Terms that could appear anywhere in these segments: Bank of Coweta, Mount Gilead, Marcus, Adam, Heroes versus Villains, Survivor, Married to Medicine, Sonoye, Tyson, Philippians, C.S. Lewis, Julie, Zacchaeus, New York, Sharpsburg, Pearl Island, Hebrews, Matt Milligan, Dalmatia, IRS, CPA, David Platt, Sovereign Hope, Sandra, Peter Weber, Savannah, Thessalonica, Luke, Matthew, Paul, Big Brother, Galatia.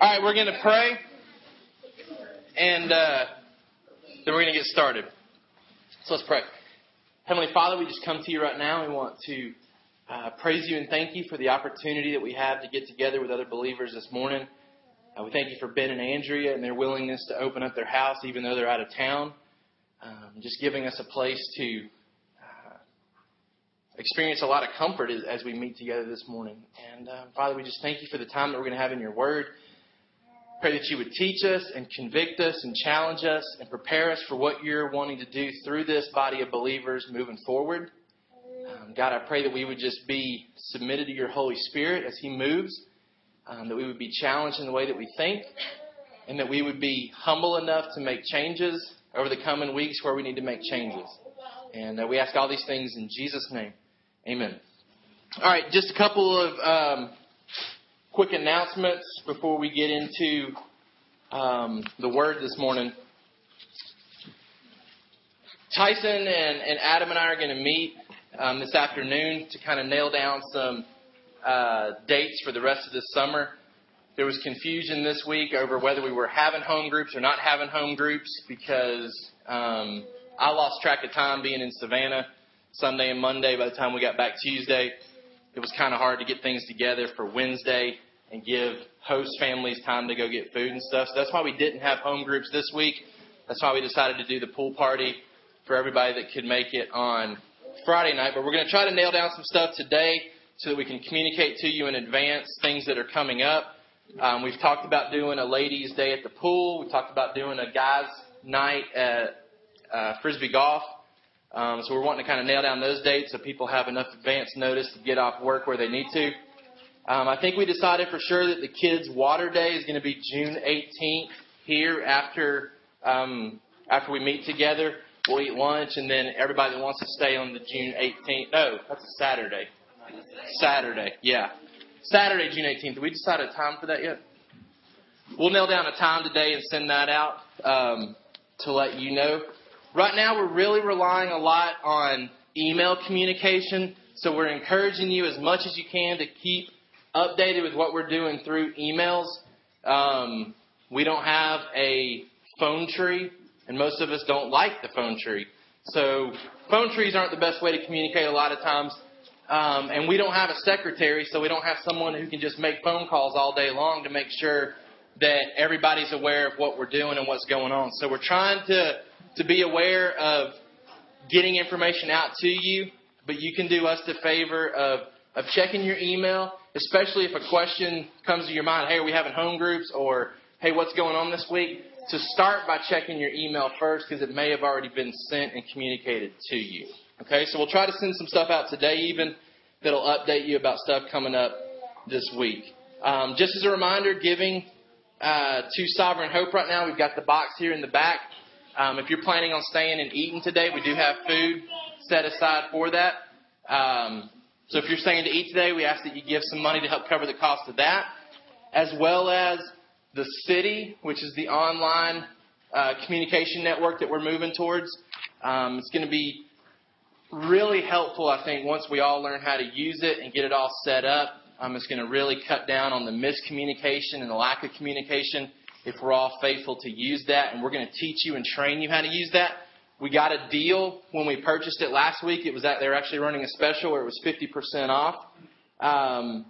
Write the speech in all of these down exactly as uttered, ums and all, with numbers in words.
All right, we're going to pray, and uh, then we're going to get started. So let's pray. Heavenly Father, we just come to you right now. We want to uh, praise you and thank you for the opportunity that we have to get together with other believers this morning. Uh, we thank you for Ben and Andrea and their willingness to open up their house, even though they're out of town, um, just giving us a place to uh, experience a lot of comfort as, as we meet together this morning. And uh, Father, we just thank you for the time that we're going to have in your word. Pray that you would teach us and convict us and challenge us and prepare us for what you're wanting to do through this body of believers moving forward. Um, God, I pray that we would just be submitted to your Holy Spirit as he moves, um, that we would be challenged in the way that we think, and that we would be humble enough to make changes over the coming weeks where we need to make changes. And uh, we ask all these things in Jesus' name. Amen. All right, just a couple of... Um, Quick announcements before we get into um, the Word this morning. Tyson and, and Adam and I are going to meet um, this afternoon to kind of nail down some uh, dates for the rest of this summer. There was confusion this week over whether we were having home groups or not having home groups because um, I lost track of time being in Savannah Sunday and Monday. By the time we got back Tuesday, it was kind of hard to get things together for Wednesday and give host families time to go get food and stuff. So that's why we didn't have home groups this week. That's why we decided to do the pool party for everybody that could make it on Friday night. But we're going to try to nail down some stuff today so that we can communicate to you in advance things that are coming up. Um, we've talked about doing a ladies' day at the pool. We talked about doing a guys' night at uh, Frisbee Golf. Um, so we're wanting to kind of nail down those dates so people have enough advance notice to get off work where they need to. Um, I think we decided for sure that the kids' water day is going to be June eighteenth here after um, after we meet together. We'll eat lunch, and then everybody that wants to stay on the June eighteenth. Oh, that's a Saturday. Saturday, yeah. Saturday, June eighteenth. Did we decide a time for that yet? We'll nail down a time today and send that out um, to let you know. Right now, we're really relying a lot on email communication, so we're encouraging you as much as you can to keep updated with what we're doing through emails. Um, we don't have a phone tree, and most of us don't like the phone tree. So phone trees aren't the best way to communicate a lot of times, um, and we don't have a secretary, so we don't have someone who can just make phone calls all day long to make sure that everybody's aware of what we're doing and what's going on. So we're trying to... to be aware of getting information out to you, but you can do us the favor of, of checking your email, especially if a question comes to your mind, hey, are we having home groups, or hey, what's going on this week? To start by checking your email first, because it may have already been sent and communicated to you. Okay, so we'll try to send some stuff out today even that'll update you about stuff coming up this week. Um, just as a reminder, giving uh, to Sovereign Hope right now, we've got the box here in the back. Um, if you're planning on staying and eating today, we do have food set aside for that. Um, so if you're staying to eat today, we ask that you give some money to help cover the cost of that, as well as the city, which is the online uh, communication network that we're moving towards. Um, it's going to be really helpful, I think, once we all learn how to use it and get it all set up. Um, it's going to really cut down on the miscommunication and the lack of communication if we're all faithful to use that, and we're going to teach you and train you how to use that. We got a deal when we purchased it last week. It was that they were actually running a special where it was fifty percent off. Um,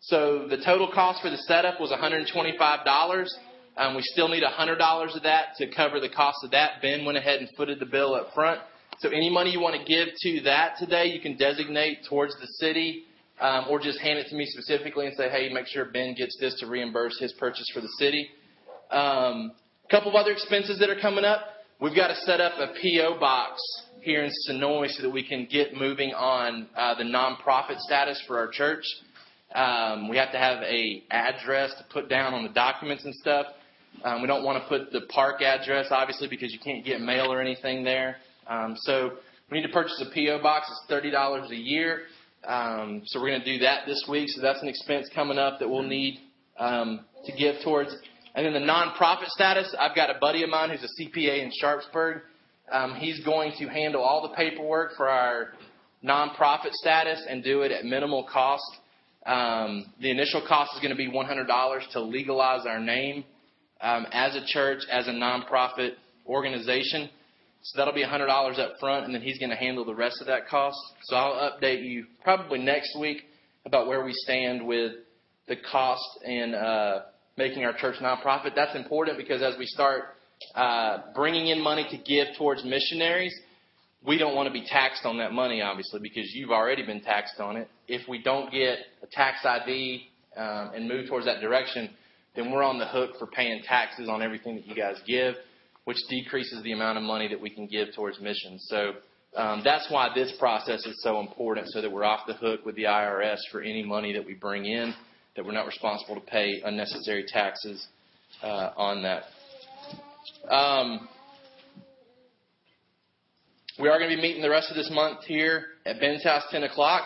so the total cost for the setup was one hundred twenty-five dollars. Um, we still need one hundred dollars of that to cover the cost of that. Ben went ahead and footed the bill up front. So any money you want to give to that today, you can designate towards the city, um, or just hand it to me specifically and say, hey, make sure Ben gets this to reimburse his purchase for the city. A um, couple of other expenses that are coming up. We've got to set up a P O box here in Sonoye so that we can get moving on uh, the nonprofit status for our church. Um, we have to have a address to put down on the documents and stuff. Um, we don't want to put the park address, obviously, because you can't get mail or anything there. Um, so we need to purchase a P O box. It's thirty dollars a year. Um, so we're going to do that this week. So that's an expense coming up that we'll need um, to give towards. And then the nonprofit status, I've got a buddy of mine who's a C P A in Sharpsburg. Um, he's going to handle all the paperwork for our nonprofit status and do it at minimal cost. Um, the initial cost is going to be one hundred dollars to legalize our name um, as a church, as a nonprofit organization. So that'll be one hundred dollars up front, and then he's going to handle the rest of that cost. So I'll update you probably next week about where we stand with the cost and uh, making our church nonprofit. That's important because as we start uh, bringing in money to give towards missionaries, we don't want to be taxed on that money, obviously, because you've already been taxed on it. If we don't get a tax I D um, and move towards that direction, then we're on the hook for paying taxes on everything that you guys give, which decreases the amount of money that we can give towards missions. So um, that's why this process is so important, so that we're off the hook with the I R S for any money that we bring in, that we're not responsible to pay unnecessary taxes uh, on that. Um, we are going to be meeting the rest of this month here at Ben's house, ten o'clock.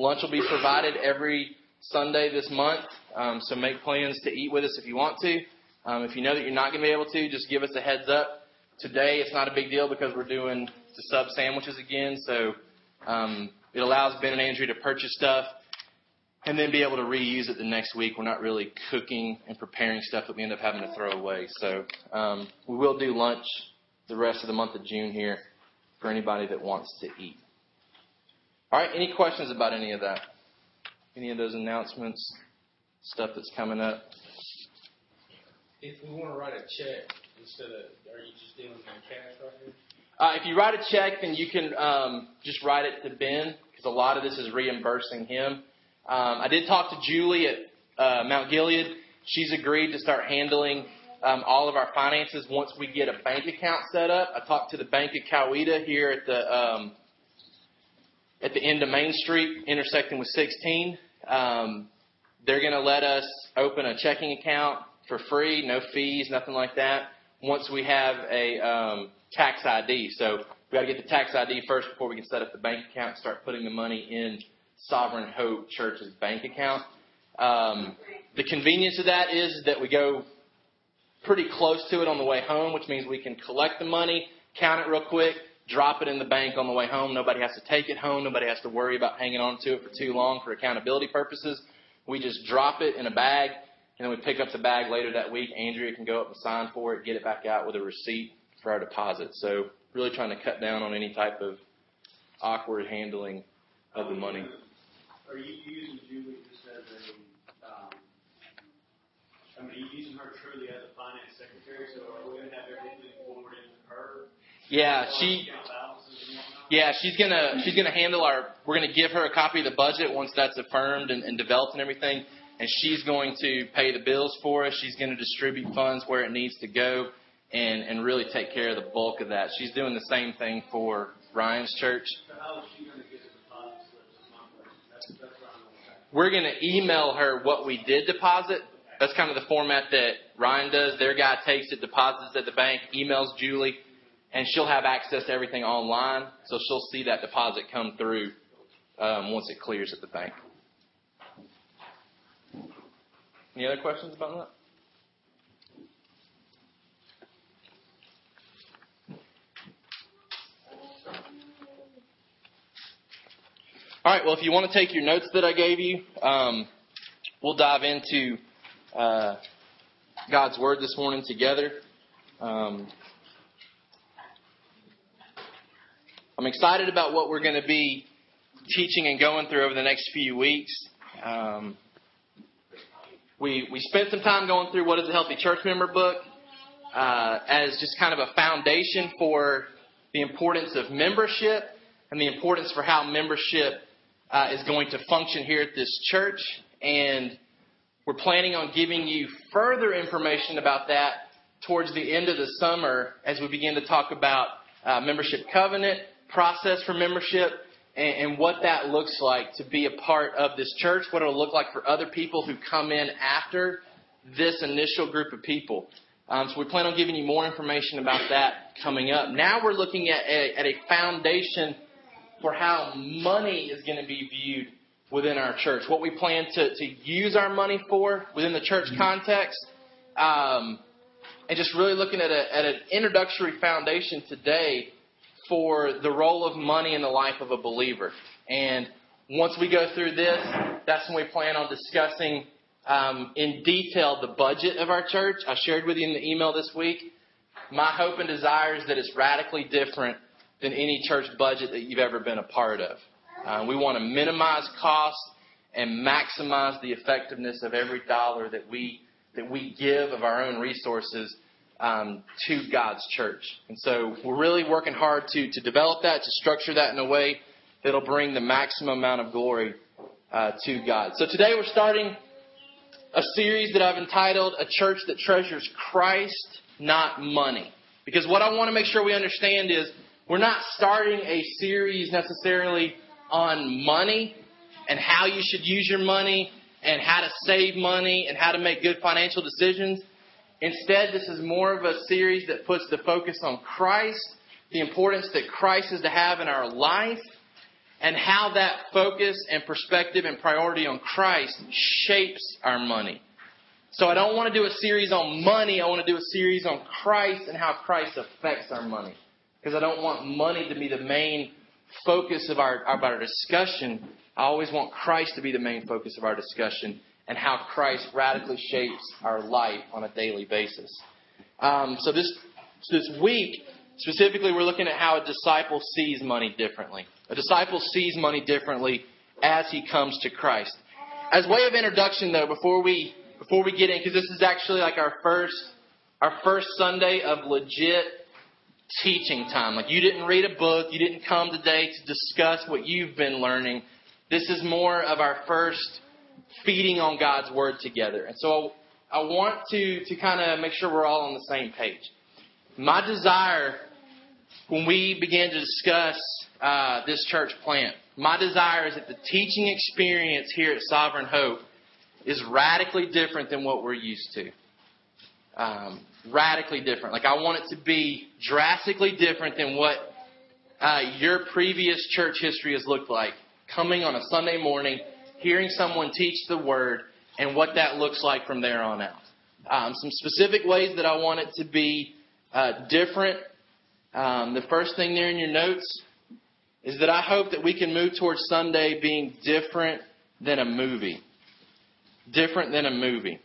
Lunch will be provided every Sunday this month, um, so make plans to eat with us if you want to. Um, if you know that you're not going to be able to, just give us a heads up. Today, it's not a big deal because we're doing the sub sandwiches again. So um, it allows Ben and Andrea to purchase stuff and then be able to reuse it the next week. We're not really cooking and preparing stuff that we end up having to throw away. So um, we will do lunch the rest of the month of June here for anybody that wants to eat. All right, any questions about any of that? Any of those announcements, stuff that's coming up? If we want to write a check instead of, are you just dealing in cash right here? Uh, if you write a check, then you can um, just write it to Ben, because a lot of this is reimbursing him. Um, I did talk to Julie at uh, Mount Gilead. She's agreed to start handling um, all of our finances once we get a bank account set up. I talked to the Bank of Coweta here at the um, at the end of Main Street, intersecting with sixteen. Um, they're going to let us open a checking account for free, no fees, nothing like that, once we have a um, tax I D. So we got to get the tax I D first before we can set up the bank account and start putting the money in Sovereign Hope Church's bank account. Um, the convenience of that is that we go pretty close to it on the way home, which means we can collect the money, count it real quick, drop it in the bank on the way home. Nobody has to take it home. Nobody has to worry about hanging on to it for too long for accountability purposes. We just drop it in a bag, and then we pick up the bag later that week. Andrea can go up and sign for it, get it back out with a receipt for our deposit. So really trying to cut down on any type of awkward handling of the money. Are you using Julie just as a, um, I mean, are you using her truly as a finance secretary? So are we going to have everything forwarded to her? Yeah, she, yeah, she's going to, she's going to handle our, we're going to give her a copy of the budget once that's affirmed and, and developed and everything. And she's going to pay the bills for us. She's going to distribute funds where it needs to go and, and really take care of the bulk of that. She's doing the same thing for Ryan's church. So how is she going to get the deposit slips? That's, that's what I'm going to say. We're going to email her what we did deposit. That's kind of the format that Ryan does. Their guy takes it, deposits at the bank, emails Julie, and she'll have access to everything online. So she'll see that deposit come through um, once it clears at the bank. Any other questions about that? All right, well, if you want to take your notes that I gave you, um, we'll dive into uh, God's Word this morning together. Um, I'm excited about what we're going to be teaching and going through over the next few weeks. Um We we spent some time going through What is a Healthy Church Member book uh, as just kind of a foundation for the importance of membership and the importance for how membership uh, is going to function here at this church. And we're planning on giving you further information about that towards the end of the summer as we begin to talk about uh, membership covenant, process for membership, and what that looks like to be a part of this church, what it'll look like for other people who come in after this initial group of people. Um, so we plan on giving you more information about that coming up. Now we're looking at a, at a foundation for how money is going to be viewed within our church, what we plan to, to use our money for within the church context, um, and just really looking at, a, at an introductory foundation today for the role of money in the life of a believer. And once we go through this, That's when we plan on discussing um, in detail the budget of our church. I shared with you in the email this week. My hope and desire is that it's radically different than any church budget that you've ever been a part of. Uh, we want to minimize cost and maximize the effectiveness of every dollar that we that we give of our own resources um, to God's church. And so we're really working hard to to develop that, to structure that in a way that'll bring the maximum amount of glory uh, to God. So today we're starting a series that I've entitled "A Church That Treasures Christ, Not Money," because what I want to make sure we understand is we're not starting a series necessarily on money and how you should use your money and how to save money and how to make good financial decisions. Instead, this is more of a series that puts the focus on Christ, the importance that Christ is to have in our life, and how that focus and perspective and priority on Christ shapes our money. So I don't want to do a series on money. I want to do a series on Christ and how Christ affects our money, because I don't want money to be the main focus of our, of our discussion. I always want Christ to be the main focus of our discussion and how Christ radically shapes our life on a daily basis. Um, so this this week, specifically, we're looking at how a disciple sees money differently. A disciple sees money differently as he comes to Christ. As way of introduction, though, before we before we get in, because this is actually like our first our first Sunday of legit teaching time. Like, you didn't read a book. You didn't come today to discuss what you've been learning. This is more of our first feeding on God's Word together. And so I want to, to kind of make sure we're all on the same page. My desire when we began to discuss uh, this church plant, my desire is that the teaching experience here at Sovereign Hope is radically different than what we're used to. Um, radically different. Like, I want it to be drastically different than what uh, your previous church history has looked like. Coming on a Sunday morning, hearing someone teach the Word, and what that looks like from there on out. Um, some specific ways that I want it to be uh, different. Um, the first thing there in your notes is that I hope that we can move towards Sunday being different than a movie. Different than a movie.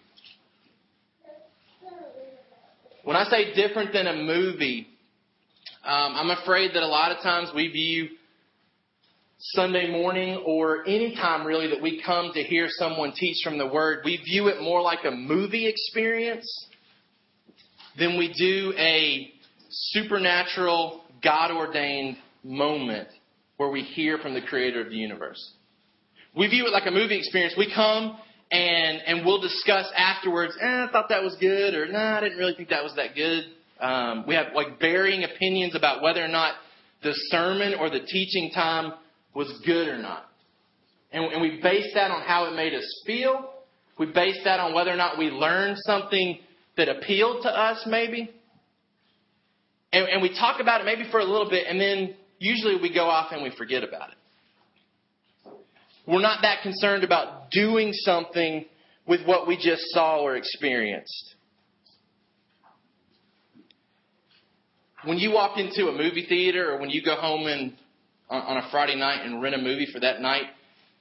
When I say different than a movie, um, I'm afraid that a lot of times we view Sunday morning, or any time really that we come to hear someone teach from the Word, we view it more like a movie experience than we do a supernatural, God-ordained moment where we hear from the Creator of the universe. We view it like a movie experience. We come and and we'll discuss afterwards, eh, I thought that was good, or nah, I didn't really think that was that good. Um, we have like varying opinions about whether or not the sermon or the teaching time was good or not. And, and we base that on how it made us feel. We base that on whether or not we learned something that appealed to us, maybe. And, and we talk about it maybe for a little bit, and then usually we go off and we forget about it. We're not that concerned about doing something with what we just saw or experienced. When you walk into a movie theater, or when you go home and on a Friday night and rent a movie for that night,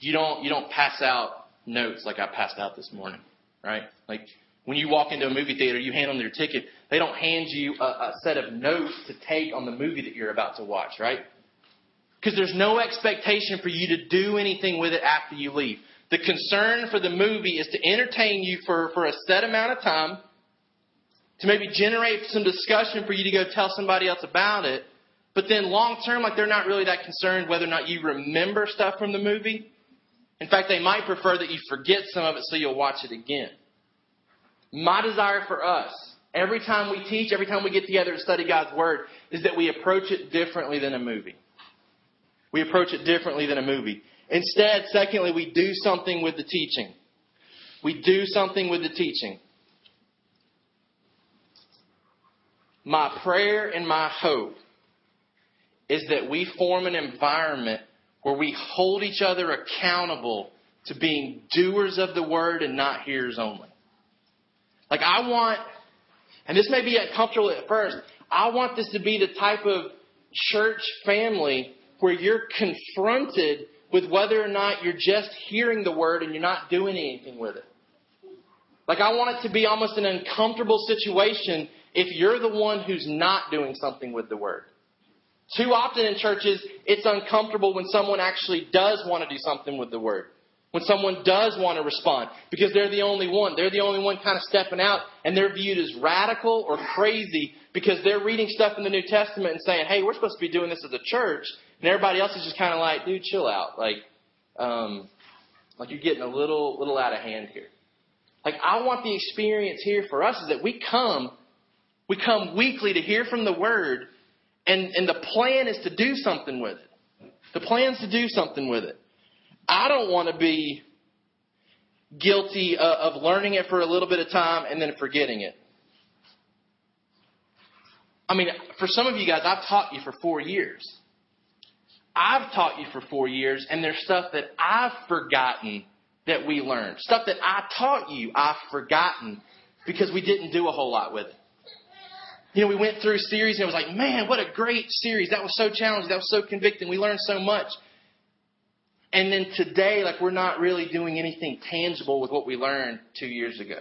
you don't you don't pass out notes like I passed out this morning, right? Like, when you walk into a movie theater, you hand them your ticket. They don't hand you a, a set of notes to take on the movie that you're about to watch, right? Because there's no expectation for you to do anything with it after you leave. The concern for the movie is to entertain you for, for a set amount of time, to maybe generate some discussion for you to go tell somebody else about it. But then long term, like, they're not really that concerned whether or not you remember stuff from the movie. In fact, they might prefer that you forget some of it so you'll watch it again. My desire for us, every time we teach, every time we get together to study God's Word, is that we approach it differently than a movie. We approach it differently than a movie. Instead, secondly, we do something with the teaching. We do something with the teaching. My prayer and my hope is that we form an environment where we hold each other accountable to being doers of the Word and not hearers only. Like, I want, and this may be uncomfortable at first, I want this to be the type of church family where you're confronted with whether or not you're just hearing the word and you're not doing anything with it. Like, I want it to be almost an uncomfortable situation if you're the one who's not doing something with the word. Too often in churches, it's uncomfortable when someone actually does want to do something with the word. When someone does want to respond, because they're the only one. They're the only one kind of stepping out, and they're viewed as radical or crazy because they're reading stuff in the New Testament and saying, hey, we're supposed to be doing this as a church. And everybody else is just kind of like, dude, chill out. Like, um, like you're getting a little, little out of hand here. Like, I want the experience here for us is that we come, we come weekly to hear from the word, and, and the plan is to do something with it. The plan's to do something with it. I don't want to be guilty of learning it for a little bit of time and then forgetting it. I mean, for some of you guys, I've taught you for four years. I've taught you for four years, and there's stuff that I've forgotten that we learned. Stuff that I taught you, I've forgotten because we didn't do a whole lot with it. You know, we went through a series, and it was like, man, what a great series. That was so challenging. That was so convicting. We learned so much. And then today, like, we're not really doing anything tangible with what we learned two years ago.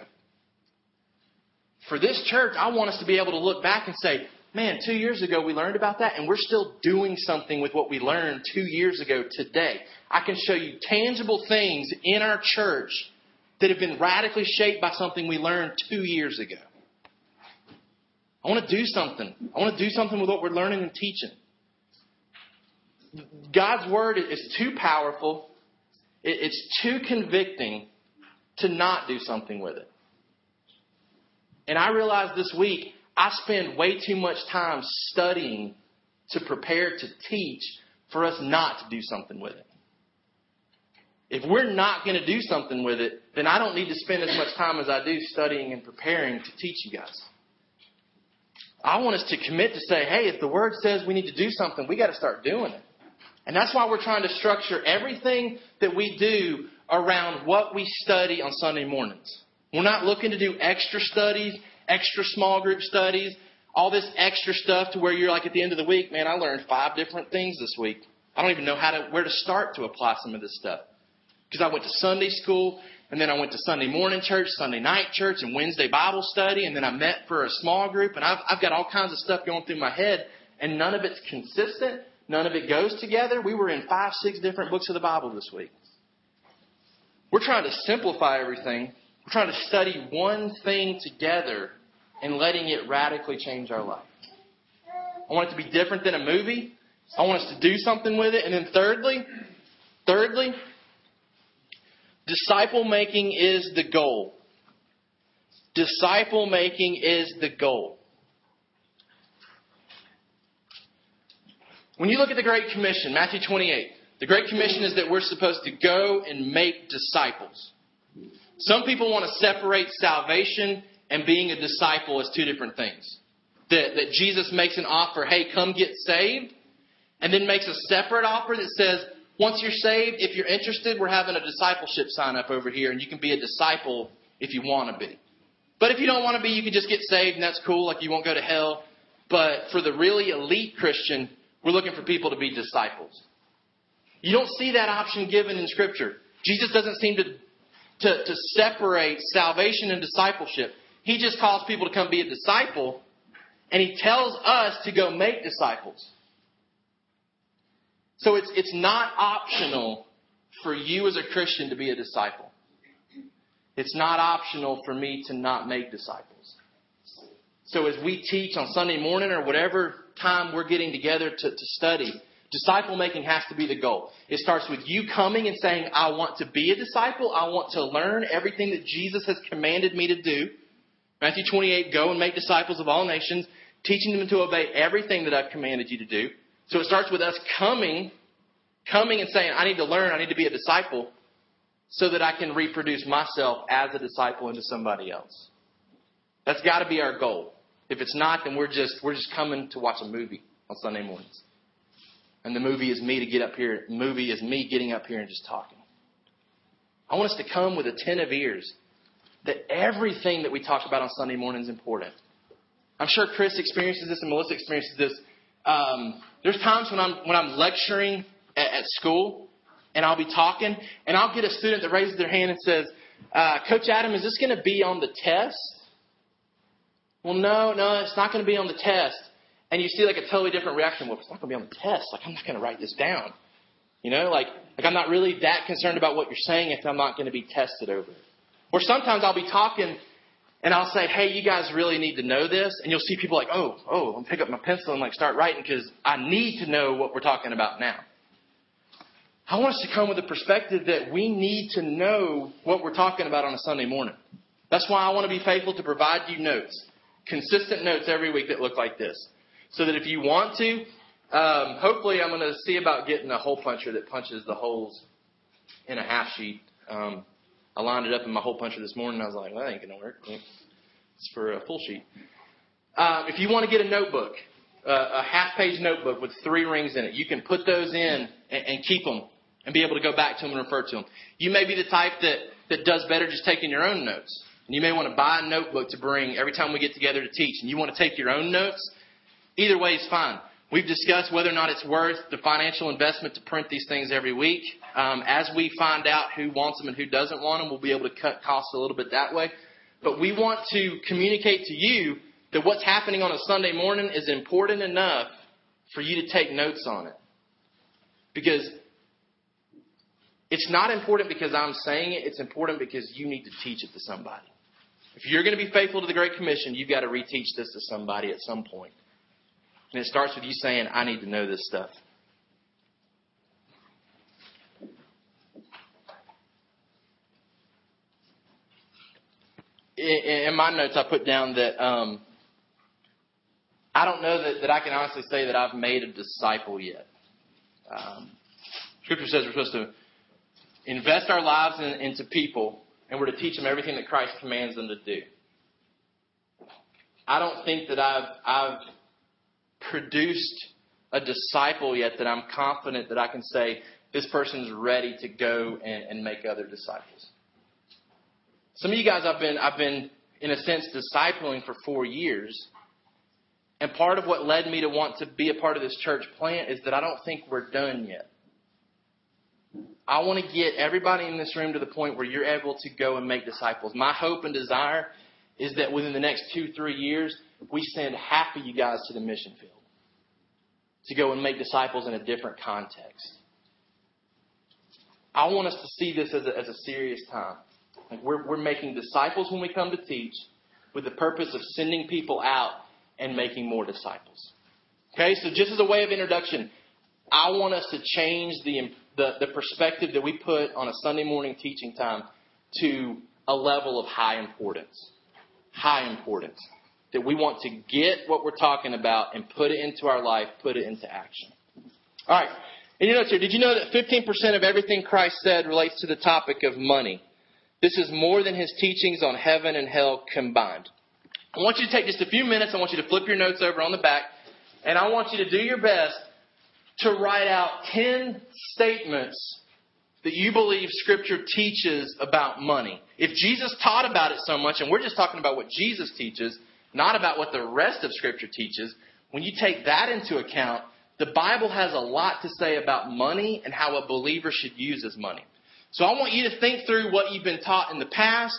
For this church, I want us to be able to look back and say, man, two years ago we learned about that, and we're still doing something with what we learned two years ago today. I can show you tangible things in our church that have been radically shaped by something we learned two years ago. I want to do something. I want to do something with what we're learning and teaching. God's word is too powerful. It's too convicting to not do something with it. And I realized this week, I spend way too much time studying to prepare to teach for us not to do something with it. If we're not going to do something with it, then I don't need to spend as much time as I do studying and preparing to teach you guys. I want us to commit to say, hey, if the word says we need to do something, we got to start doing it. And that's why we're trying to structure everything that we do around what we study on Sunday mornings. We're not looking to do extra studies, extra small group studies, all this extra stuff to where you're like at the end of the week, man, I learned five different things this week. I don't even know how to where to start to apply some of this stuff. Because I went to Sunday school, and then I went to Sunday morning church, Sunday night church, and Wednesday Bible study, and then I met for a small group, and I've, I've got all kinds of stuff going through my head, and none of it's consistent. None of it goes together. We were in five, six different books of the Bible this week. We're trying to simplify everything. We're trying to study one thing together and letting it radically change our life. I want it to be different than a movie. I want us to do something with it. And then thirdly, thirdly, disciple making is the goal. Disciple making is the goal. When you look at the Great Commission, Matthew twenty-eight, the Great Commission is that we're supposed to go and make disciples. Some people want to separate salvation and being a disciple as two different things. That, that Jesus makes an offer, hey, come get saved, and then makes a separate offer that says, once you're saved, if you're interested, we're having a discipleship sign up over here, and you can be a disciple if you want to be. But if you don't want to be, you can just get saved, and that's cool, like you won't go to hell. But for the really elite Christian, we're looking for people to be disciples. You don't see that option given in Scripture. Jesus doesn't seem to, to, to separate salvation and discipleship. He just calls people to come be a disciple, and he tells us to go make disciples. So it's, it's not optional for you as a Christian to be a disciple. It's not optional for me to not make disciples. So as we teach on Sunday morning or whatever time we're getting together to, to study, disciple making has to be the goal. It starts with you coming and saying, I want to be a disciple. I want to learn everything that Jesus has commanded me to do. Matthew twenty-eight, go and make disciples of all nations, teaching them to obey everything that I've commanded you to do. So it starts with us coming, coming and saying, I need to learn. I need to be a disciple so that I can reproduce myself as a disciple into somebody else. That's got to be our goal. If it's not, then we're just we're just coming to watch a movie on Sunday mornings. And the movie is me to get up here. The movie is me getting up here and just talking. I want us to come with attentive ears that everything that we talk about on Sunday morning is important. I'm sure Chris experiences this and Melissa experiences this. Um, there's times when I'm when I'm lecturing at, at school and I'll be talking, and I'll get a student that raises their hand and says, uh, Coach Adam, is this going to be on the test? Well, no, no, it's not going to be on the test. And you see like a totally different reaction. Well, it's not going to be on the test. Like, I'm not going to write this down. You know, like, like I'm not really that concerned about what you're saying if I'm not going to be tested over it. Or sometimes I'll be talking and I'll say, hey, you guys really need to know this. And you'll see people like, oh, oh, I'll pick up my pencil and like start writing because I need to know what we're talking about now. I want us to come with a perspective that we need to know what we're talking about on a Sunday morning. That's why I want to be faithful to provide you notes, consistent notes every week that look like this. So that if you want to, um, hopefully I'm going to see about getting a hole puncher that punches the holes in a half sheet. Um, I lined it up in my hole puncher this morning. And I was like, well, that ain't going to work. It's for a full sheet. Uh, if you want to get a notebook, uh, a half-page notebook with three rings in it, you can put those in and, and keep them and be able to go back to them and refer to them. You may be the type that, that does better just taking your own notes. And you may want to buy a notebook to bring every time we get together to teach. And you want to take your own notes. Either way is fine. We've discussed whether or not it's worth the financial investment to print these things every week. Um, as we find out who wants them and who doesn't want them, we'll be able to cut costs a little bit that way. But we want to communicate to you that what's happening on a Sunday morning is important enough for you to take notes on it. Because it's not important because I'm saying it. It's important because you need to teach it to somebody. If you're going to be faithful to the Great Commission, you've got to reteach this to somebody at some point. And it starts with you saying, I need to know this stuff. In my notes, I put down that um, I don't know that, that I can honestly say that I've made a disciple yet. Um, scripture says we're supposed to invest our lives in, into people, and we're to teach them everything that Christ commands them to do. I don't think that I've... I've produced a disciple yet that I'm confident that I can say this person's ready to go and, and make other disciples. Some of you guys I've been I've been in a sense discipling for four years. And part of what led me to want to be a part of this church plant is that I don't think we're done yet. I want to get everybody in this room to the point where you're able to go and make disciples. My hope and desire is that within the next two, three years, we send half of you guys to the mission field to go and make disciples in a different context. I want us to see this as a, as a serious time. Like we're, we're making disciples when we come to teach with the purpose of sending people out and making more disciples. Okay, so just as a way of introduction, I want us to change the, the, the perspective that we put on a Sunday morning teaching time to a level of high importance. High importance. That we want to get what we're talking about and put it into our life, put it into action. All right. And you know, sir, did you know that fifteen percent of everything Christ said relates to the topic of money? This is more than his teachings on heaven and hell combined. I want you to take just a few minutes. I want you to flip your notes over on the back. And I want you to do your best to write out ten statements that you believe Scripture teaches about money. If Jesus taught about it so much, and we're just talking about what Jesus teaches, not about what the rest of Scripture teaches, when you take that into account, the Bible has a lot to say about money and how a believer should use his money. So I want you to think through what you've been taught in the past,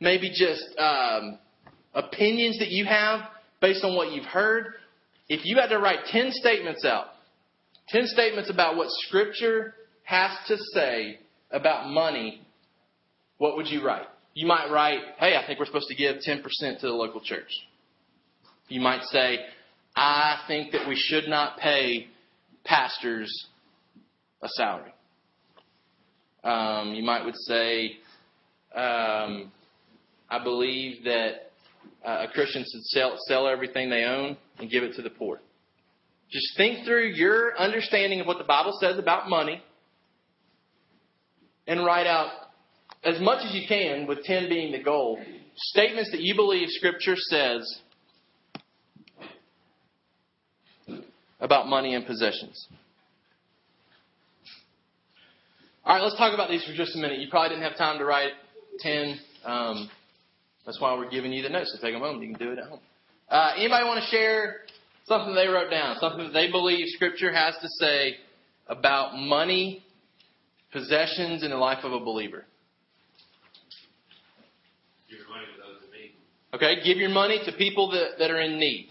maybe just um, opinions that you have based on what you've heard. If you had to write ten statements out, ten statements about what Scripture has to say about money, what would you write? You might write, hey, I think we're supposed to give ten percent to the local church. You might say, I think that we should not pay pastors a salary. Um, you might would say, um, I believe that uh, a Christian should sell, sell everything they own and give it to the poor. Just think through your understanding of what the Bible says about money and write out, as much as you can, with ten being the goal, statements that you believe Scripture says about money and possessions. All right, let's talk about these for just a minute. You probably didn't have time to write ten. Um, that's why we're giving you the notes. So take them home. You can do it at home. Uh, anybody want to share something they wrote down, something that they believe Scripture has to say about money possessions in the life of a believer? Give your money to those in need. Okay, give your money to people that, that are in need.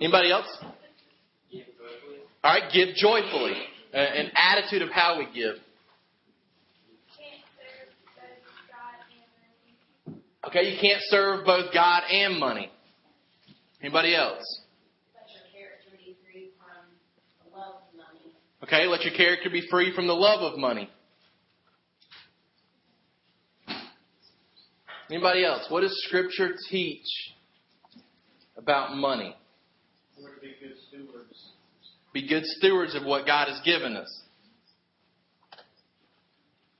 Anybody else? Give joyfully. All right, give joyfully. Uh, an attitude of how we give. Okay, you can't serve both God and money. Anybody else? Let your character be free from the love of money. Okay, let your character be free from the love of money. Anybody else? What does Scripture teach about money? We're to be good stewards. Be good stewards of what God has given us.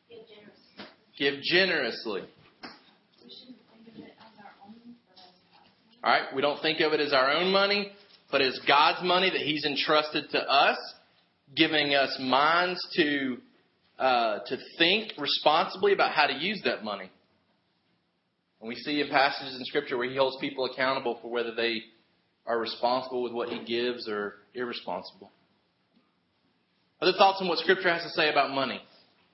Give generously. Give generously. We shouldn't think of it as our own. All right, we don't think of it as our own money, but as God's money that He's entrusted to us, giving us minds to uh, to think responsibly about how to use that money. And we see in passages in Scripture where He holds people accountable for whether they are responsible with what He gives or irresponsible. Other thoughts on what Scripture has to say about money?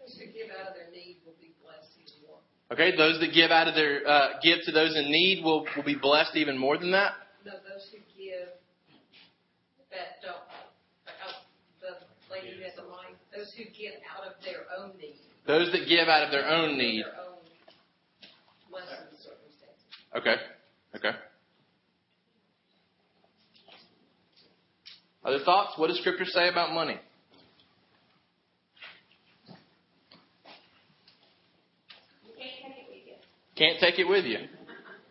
Those that give out of their need will be blessed even more. Okay, those that give out of their uh, give to those in need will, will be blessed even more than that. No, those who give that don't. Uh, the lady who has a mind. Those who give out of their own need. Those that give out of their own need. Their own blessings, circumstances. Okay. Okay. Other thoughts? What does Scripture say about money? You can't take it with you. Can't take it with you.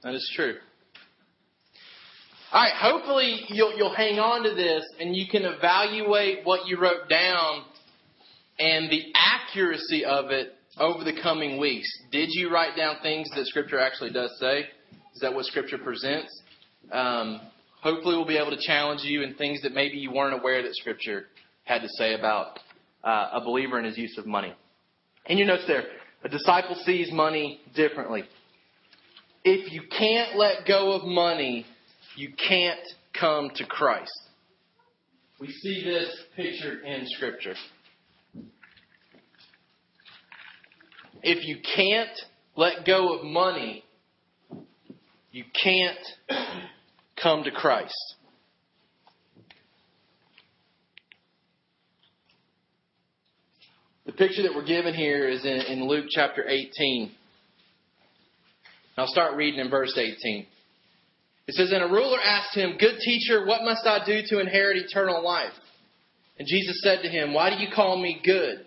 That is true. All right. Hopefully, you'll you'll hang on to this, and you can evaluate what you wrote down and the accuracy of it over the coming weeks. Did you write down things that Scripture actually does say? Is that what Scripture presents? Um, Hopefully we'll be able to challenge you in things that maybe you weren't aware that Scripture had to say about uh, a believer and his use of money. In your notes there, a disciple sees money differently. If you can't let go of money, you can't come to Christ. We see this pictured in Scripture. If you can't let go of money, you can't come to Christ. The picture that we're given here is in, in Luke chapter eighteen. I'll start reading in verse eighteen. It says, "And a ruler asked him, 'Good teacher, what must I do to inherit eternal life?' And Jesus said to him, 'Why do you call me good?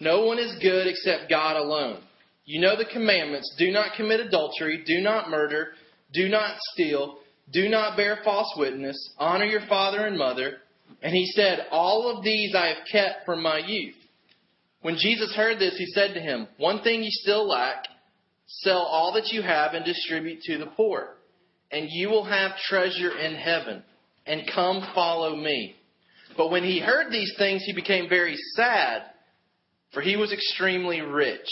No one is good except God alone. You know the commandments. Do not commit adultery. Do not murder. Do not steal. Do not bear false witness. Honor your father and mother.' And he said, 'All of these I have kept from my youth.' When Jesus heard this, he said to him, 'One thing you still lack. Sell all that you have and distribute to the poor, and you will have treasure in heaven. And come follow me.' But when he heard these things, he became very sad, for he was extremely rich.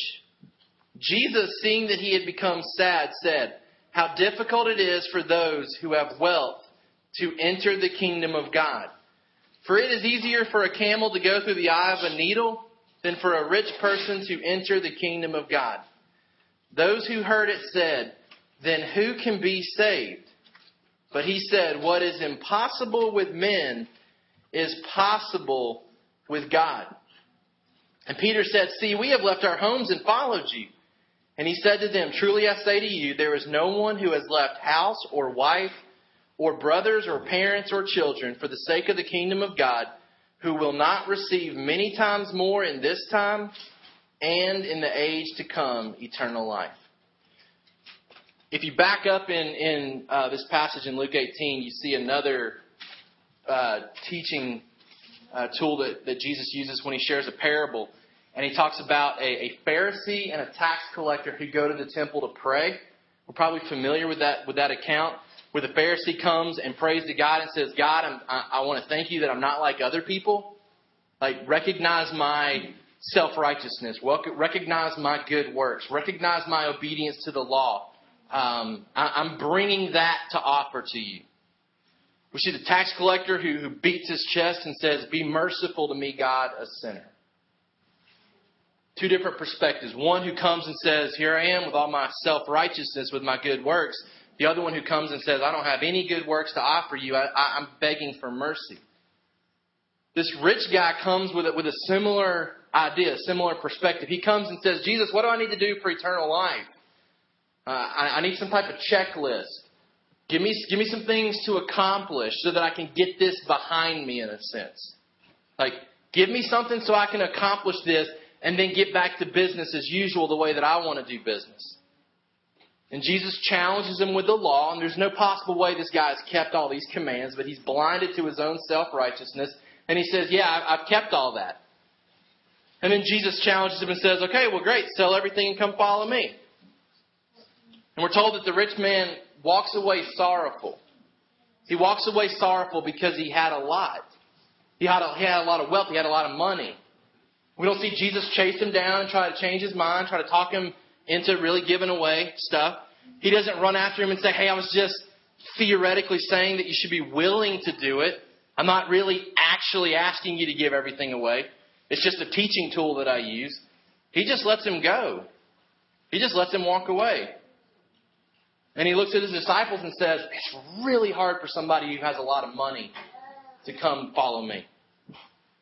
Jesus, seeing that he had become sad, said, 'How difficult it is for those who have wealth to enter the kingdom of God. For it is easier for a camel to go through the eye of a needle than for a rich person to enter the kingdom of God.' Those who heard it said, 'Then who can be saved?' But he said, 'What is impossible with men is possible with God.' And Peter said, 'See, we have left our homes and followed you.' And he said to them, 'Truly I say to you, there is no one who has left house or wife or brothers or parents or children for the sake of the kingdom of God, who will not receive many times more in this time and in the age to come eternal life.'" If you back up in, in uh, this passage in Luke eighteen, you see another uh, teaching uh, tool that, that Jesus uses when he shares a parable. And he talks about a, a Pharisee and a tax collector who go to the temple to pray. We're probably familiar with that with that account, where the Pharisee comes and prays to God and says, "God, I'm, I, I want to thank you that I'm not like other people. Like, recognize my self-righteousness. Recognize my good works. Recognize my obedience to the law. um, I, I'm bringing that to offer to you. We see the tax collector who, who beats his chest and says, "Be merciful to me, God, a sinner." Two different perspectives. One who comes and says, "Here I am with all my self-righteousness, with my good works." The other one who comes and says, "I don't have any good works to offer you. I, I, I'm begging for mercy." This rich guy comes with a, with a similar idea, similar perspective. He comes and says, "Jesus, what do I need to do for eternal life? Uh, I, I need some type of checklist. Give me, give me some things to accomplish so that I can get this behind me," in a sense. Like, give me something so I can accomplish this and then get back to business as usual, the way that I want to do business. And Jesus challenges him with the law, and there's no possible way this guy has kept all these commands, but he's blinded to his own self-righteousness. And he says, "Yeah, I've kept all that." And then Jesus challenges him and says, "Okay, well, great. Sell everything and come follow me." And we're told that the rich man walks away sorrowful. He walks away sorrowful because he had a lot. He had a, he had a lot of wealth. He had a lot of money. We don't see Jesus chase him down and try to change his mind, try to talk him into really giving away stuff. He doesn't run after him and say, "Hey, I was just theoretically saying that you should be willing to do it. I'm not really actually asking you to give everything away. It's just a teaching tool that I use." He just lets him go. He just lets him walk away. And he looks at his disciples and says, "It's really hard for somebody who has a lot of money to come follow me.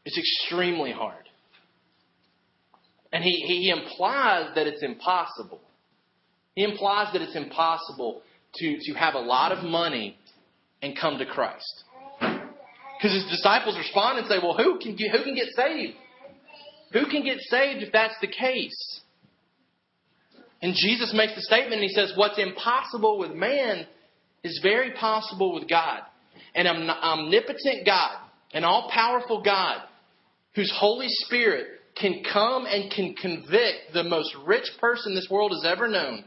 It's extremely hard." And he, he implies that it's impossible. He implies that it's impossible to, to have a lot of money and come to Christ. Because his disciples respond and say, "Well, who can get, who can get saved? Who can get saved if that's the case?" And Jesus makes the statement and he says, "What's impossible with man is very possible with God." And an omnipotent God, an all-powerful God, whose Holy Spirit can come and can convict the most rich person this world has ever known,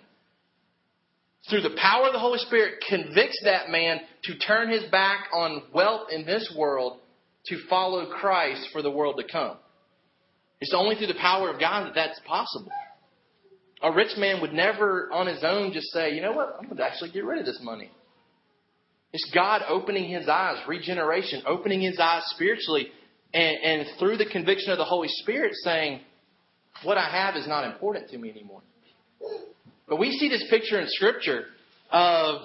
through the power of the Holy Spirit, convicts that man to turn his back on wealth in this world to follow Christ for the world to come. It's only through the power of God that that's possible. A rich man would never on his own just say, "You know what, I'm going to actually get rid of this money." It's God opening his eyes, regeneration, opening his eyes spiritually, and, and through the conviction of the Holy Spirit saying, "What I have is not important to me anymore." But we see this picture in Scripture of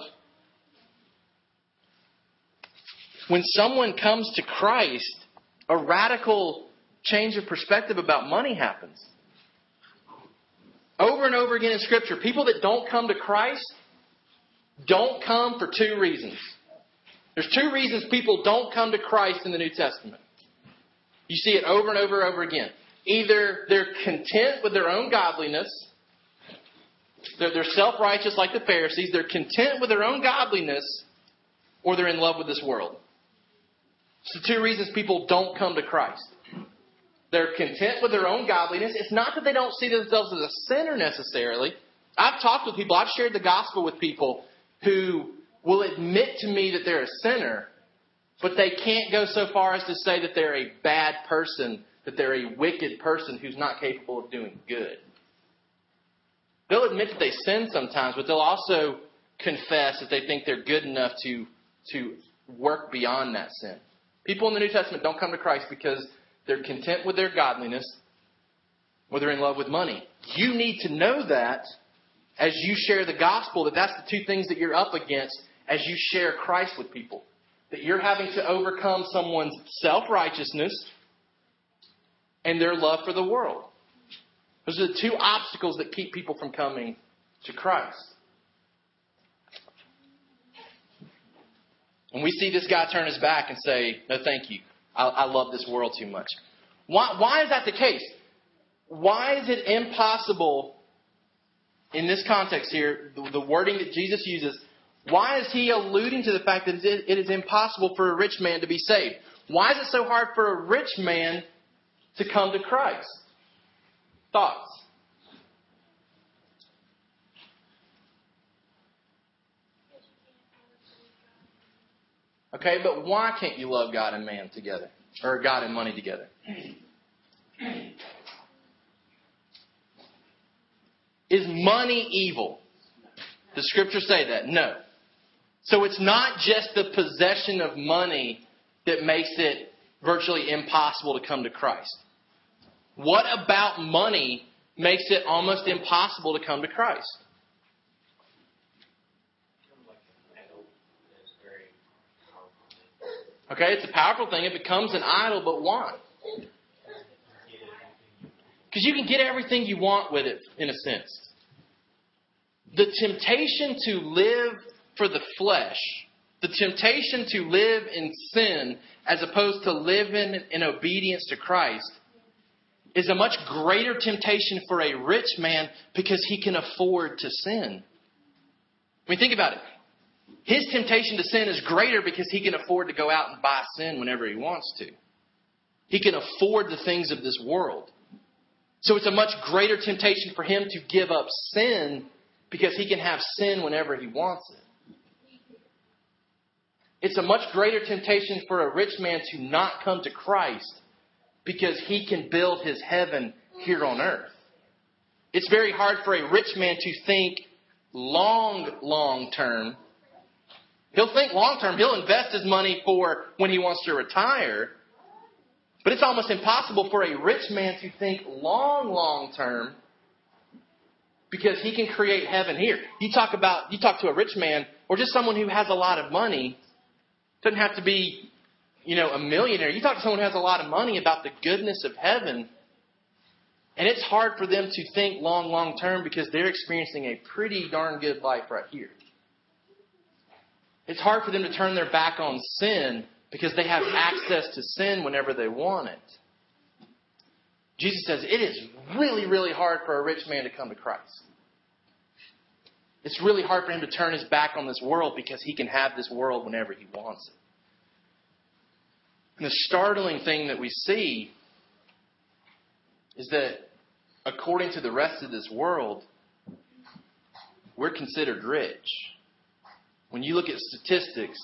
when someone comes to Christ, a radical change of perspective about money happens. Over and over again in Scripture, people that don't come to Christ don't come for two reasons. There's two reasons people don't come to Christ in the New Testament. You see it over and over and over again. Either they're content with their own godliness. They're, they're self-righteous like the Pharisees. They're content with their own godliness, or they're in love with this world. It's the two reasons people don't come to Christ. They're content with their own godliness. It's not that they don't see themselves as a sinner necessarily. I've talked with people. I've shared the gospel with people who will admit to me that they're a sinner, but they can't go so far as to say that they're a bad person, that they're a wicked person who's not capable of doing good. They'll admit that they sin sometimes, but they'll also confess that they think they're good enough to, to work beyond that sin. People in the New Testament don't come to Christ because they're content with their godliness or they're in love with money. You need to know that as you share the gospel, that that's the two things that you're up against as you share Christ with people. That you're having to overcome someone's self-righteousness and their love for the world. Those are the two obstacles that keep people from coming to Christ. And we see this guy turn his back and say, "No, thank you. I, I love this world too much." Why, why is that the case? Why is it impossible in this context here, the, the wording that Jesus uses, why is he alluding to the fact that it is impossible for a rich man to be saved? Why is it so hard for a rich man to come to Christ? Thoughts? Okay, but why can't you love God and man together? Or God and money together? Is money evil? Does Scripture say that? No. So it's not just the possession of money that makes it virtually impossible to come to Christ. What about money makes it almost impossible to come to Christ? Okay, it's a powerful thing. It becomes an idol, but why? Because you can get everything you want with it, in a sense. The temptation to live for the flesh, the temptation to live in sin as opposed to living in obedience to Christ, is a much greater temptation for a rich man because he can afford to sin. I mean, think about it. His temptation to sin is greater because he can afford to go out and buy sin whenever he wants to. He can afford the things of this world. So it's a much greater temptation for him to give up sin because he can have sin whenever he wants it. It's a much greater temptation for a rich man to not come to Christ because he can build his heaven here on earth. It's very hard for a rich man to think long, long term. He'll think long term. He'll invest his money for when he wants to retire. But it's almost impossible for a rich man to think long, long term because he can create heaven here. You talk about, you talk to a rich man or just someone who has a lot of money. Doesn't have to be, you know, a millionaire. You talk to someone who has a lot of money about the goodness of heaven. And it's hard for them to think long, long term because they're experiencing a pretty darn good life right here. It's hard for them to turn their back on sin because they have access to sin whenever they want it. Jesus says it is really, really hard for a rich man to come to Christ. It's really hard for him to turn his back on this world because he can have this world whenever he wants it. And the startling thing that we see is that according to the rest of this world, we're considered rich. When you look at statistics,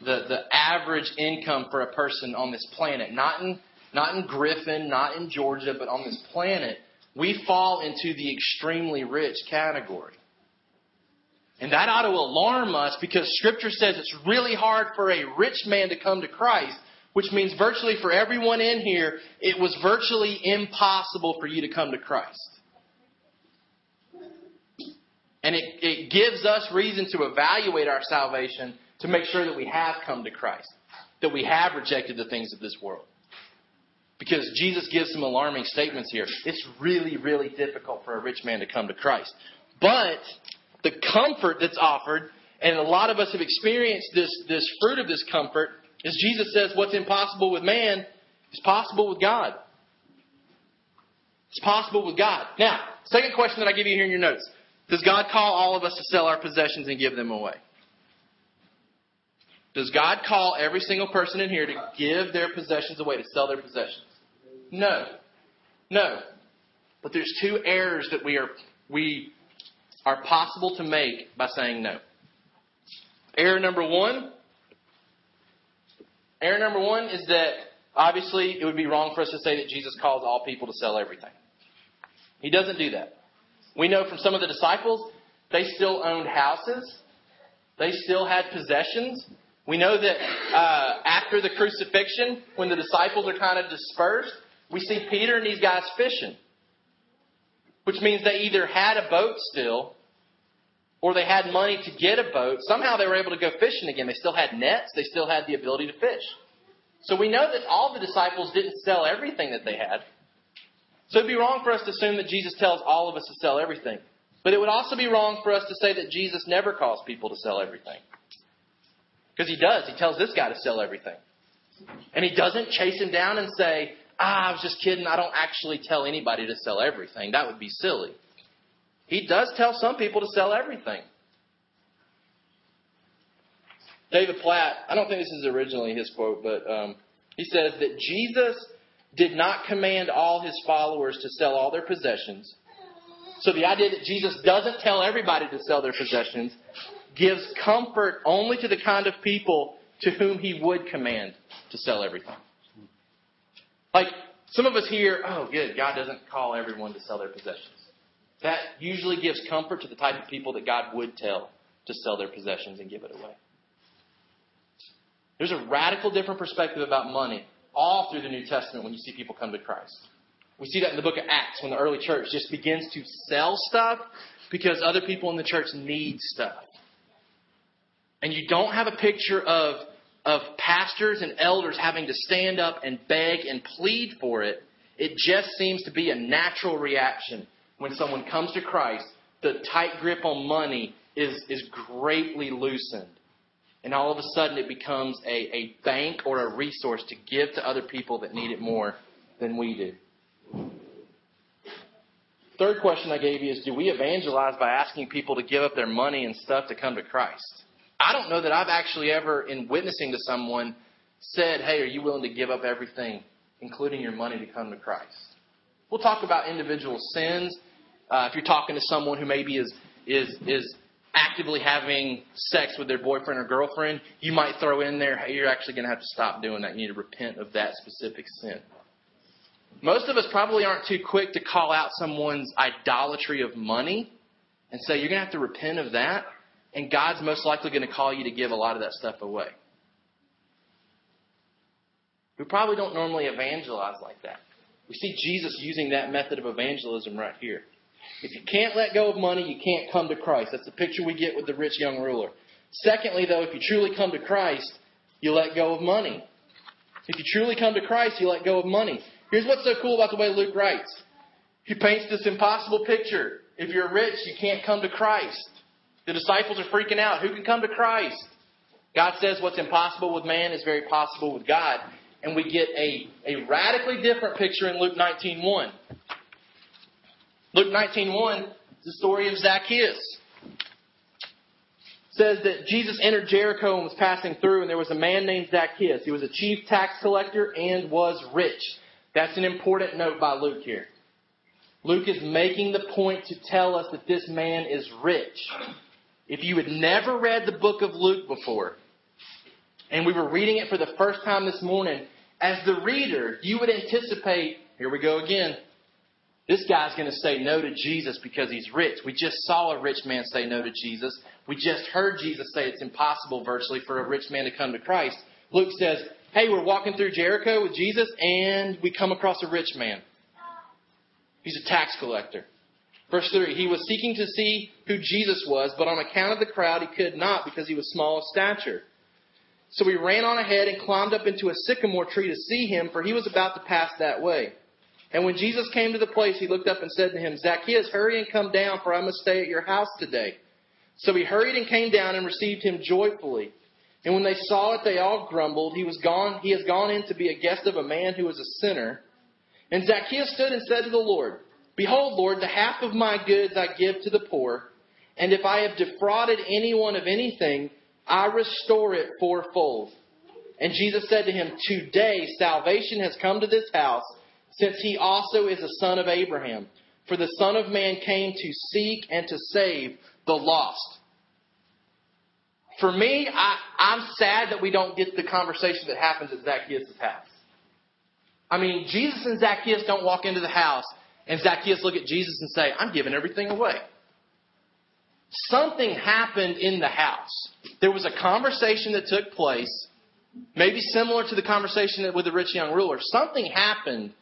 the, the average income for a person on this planet, not in, not in Griffin, not in Georgia, but on this planet, we fall into the extremely rich category. And that ought to alarm us because Scripture says it's really hard for a rich man to come to Christ, which means virtually for everyone in here, it was virtually impossible for you to come to Christ. And it, it gives us reason to evaluate our salvation to make sure that we have come to Christ, that we have rejected the things of this world. Because Jesus gives some alarming statements here. It's really, really difficult for a rich man to come to Christ. But the comfort that's offered, and a lot of us have experienced this, this fruit of this comfort, is Jesus says what's impossible with man is possible with God. It's possible with God. Now, second question that I give you here in your notes. Does God call all of us to sell our possessions and give them away? Does God call every single person in here to give their possessions away, to sell their possessions? No. No. But there's two errors that we are we are possible to make by saying no. Error number one. Error number one is that obviously it would be wrong for us to say that Jesus calls all people to sell everything. He doesn't do that. We know from some of the disciples, they still owned houses. They still had possessions. We know that uh, after the crucifixion, when the disciples are kind of dispersed, we see Peter and these guys fishing. Which means they either had a boat still, or they had money to get a boat. Somehow they were able to go fishing again. They still had nets. They still had the ability to fish. So we know that all the disciples didn't sell everything that they had. So it would be wrong for us to assume that Jesus tells all of us to sell everything. But it would also be wrong for us to say that Jesus never calls people to sell everything. Because he does. He tells this guy to sell everything. And he doesn't chase him down and say, ah, I was just kidding. I don't actually tell anybody to sell everything. That would be silly. He does tell some people to sell everything. David Platt, I don't think this is originally his quote, but um, he says that Jesus did not command all his followers to sell all their possessions. So the idea that Jesus doesn't tell everybody to sell their possessions gives comfort only to the kind of people to whom he would command to sell everything. Like some of us here, oh, good, God doesn't call everyone to sell their possessions. That usually gives comfort to the type of people that God would tell to sell their possessions and give it away. There's a radical different perspective about money all through the New Testament when you see people come to Christ. We see that in the book of Acts when the early church just begins to sell stuff because other people in the church need stuff. And you don't have a picture of, of pastors and elders having to stand up and beg and plead for it. It just seems to be a natural reaction when someone comes to Christ. The tight grip on money is, is greatly loosened. And all of a sudden it becomes a, a bank or a resource to give to other people that need it more than we do. Third question I gave you is, do we evangelize by asking people to give up their money and stuff to come to Christ? I don't know that I've actually ever, in witnessing to someone, said, hey, are you willing to give up everything, including your money, to come to Christ? We'll talk about individual sins. Uh, if you're talking to someone who maybe is is is... actively having sex with their boyfriend or girlfriend, you might throw in there, hey, you're actually going to have to stop doing that. You need to repent of that specific sin. Most of us probably aren't too quick to call out someone's idolatry of money and say, you're going to have to repent of that. And God's most likely going to call you to give a lot of that stuff away. We probably don't normally evangelize like that. We see Jesus using that method of evangelism right here. If you can't let go of money, you can't come to Christ. That's the picture we get with the rich young ruler. Secondly, though, if you truly come to Christ, you let go of money. If you truly come to Christ, you let go of money. Here's what's so cool about the way Luke writes. He paints this impossible picture. If you're rich, you can't come to Christ. The disciples are freaking out. Who can come to Christ? God says what's impossible with man is very possible with God. And we get a, a radically different picture in Luke nineteen one. Luke nineteen one, the story of Zacchaeus. It says that Jesus entered Jericho and was passing through, and there was a man named Zacchaeus. He was a chief tax collector and was rich. That's an important note by Luke here. Luke is making the point to tell us that this man is rich. If you had never read the book of Luke before, and we were reading it for the first time this morning, as the reader, you would anticipate, here we go again, this guy's going to say no to Jesus because he's rich. We just saw a rich man say no to Jesus. We just heard Jesus say it's impossible virtually for a rich man to come to Christ. Luke says, hey, we're walking through Jericho with Jesus and we come across a rich man. He's a tax collector. Verse three, he was seeking to see who Jesus was, but on account of the crowd he could not because he was small of stature. So he ran on ahead and climbed up into a sycamore tree to see him, for he was about to pass that way. And when Jesus came to the place, he looked up and said to him, Zacchaeus, hurry and come down, for I must stay at your house today. So he hurried and came down and received him joyfully. And when they saw it, they all grumbled. He was gone. He has gone in to be a guest of a man who is a sinner. And Zacchaeus stood and said to the Lord, behold, Lord, the half of my goods I give to the poor. And if I have defrauded anyone of anything, I restore it fourfold. And Jesus said to him, today salvation has come to this house, since he also is a son of Abraham. For the Son of Man came to seek and to save the lost. For me, I, I'm sad that we don't get the conversation that happens at Zacchaeus' house. I mean, Jesus and Zacchaeus don't walk into the house and Zacchaeus look at Jesus and say, I'm giving everything away. Something happened in the house. There was a conversation that took place, maybe similar to the conversation with the rich young ruler. Something happened.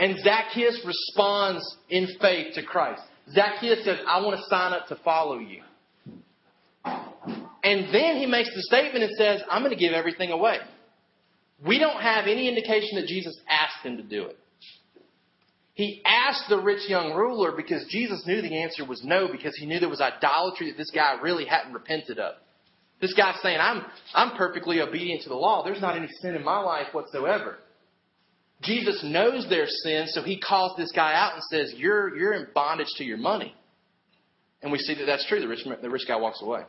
And Zacchaeus responds in faith to Christ. Zacchaeus says, I want to sign up to follow you. And then he makes the statement and says, I'm going to give everything away. We don't have any indication that Jesus asked him to do it. He asked the rich young ruler because Jesus knew the answer was no, because he knew there was idolatry that this guy really hadn't repented of. This guy's saying, I'm, I'm perfectly obedient to the law. There's not any sin in my life whatsoever. Jesus knows their sin, so he calls this guy out and says, you're, you're in bondage to your money. And we see that that's true. The rich, the rich guy walks away.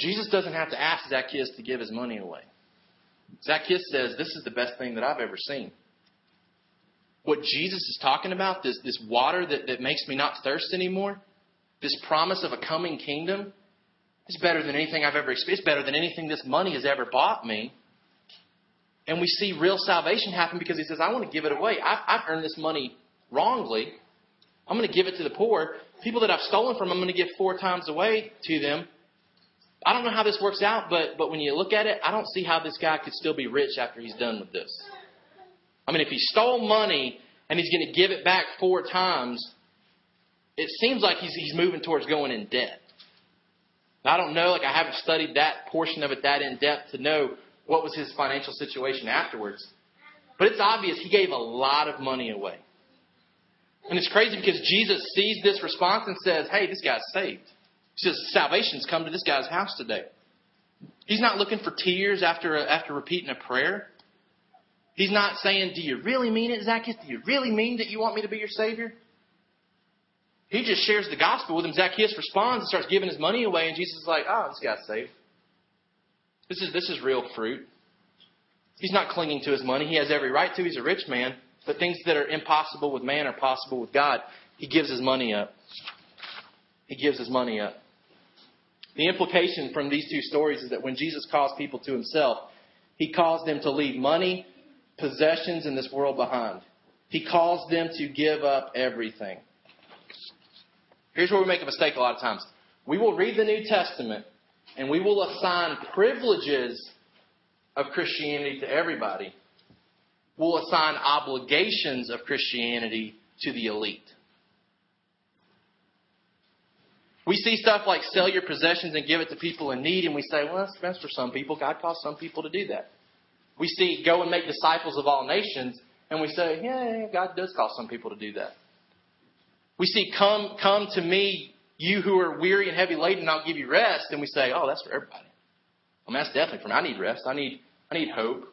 Jesus doesn't have to ask Zacchaeus to give his money away. Zacchaeus says, this is the best thing that I've ever seen. What Jesus is talking about, this, this water that, that makes me not thirst anymore, this promise of a coming kingdom, it's better than anything I've ever experienced. It's better than anything this money has ever bought me. And we see real salvation happen because he says, I want to give it away. I've, I've earned this money wrongly. I'm going to give it to the poor. People that I've stolen from, I'm going to give four times away to them. I don't know how this works out, but but when you look at it, I don't see how this guy could still be rich after he's done with this. I mean, if he stole money and he's going to give it back four times, it seems like he's he's moving towards going in debt. Now, I don't know. Like, I haven't studied that portion of it that in depth to know what was his financial situation afterwards. But it's obvious he gave a lot of money away. And it's crazy because Jesus sees this response and says, hey, this guy's saved. He says, salvation's come to this guy's house today. He's not looking for tears after a, after repeating a prayer. He's not saying, do you really mean it, Zacchaeus? Do you really mean that you want me to be your Savior? He just shares the gospel with him. Zacchaeus responds and starts giving his money away. And Jesus is like, oh, this guy's saved. This is, this is real fruit. He's not clinging to his money. He has every right to. He's a rich man. But things that are impossible with man are possible with God. He gives his money up. He gives his money up. The implication from these two stories is that when Jesus calls people to himself, he calls them to leave money, possessions in this world behind. He calls them to give up everything. Here's where we make a mistake a lot of times. We will read the New Testament and we will assign privileges of Christianity to everybody. We'll assign obligations of Christianity to the elite. We see stuff like sell your possessions and give it to people in need, and we say, well, that's, that's for some people. God calls some people to do that. We see go and make disciples of all nations, and we say, yeah, God does call some people to do that. We see come come to me, you who are weary and heavy laden, and I'll give you rest, and we say, oh, that's for everybody. Well, that's definitely for me. I need rest. I need I need hope.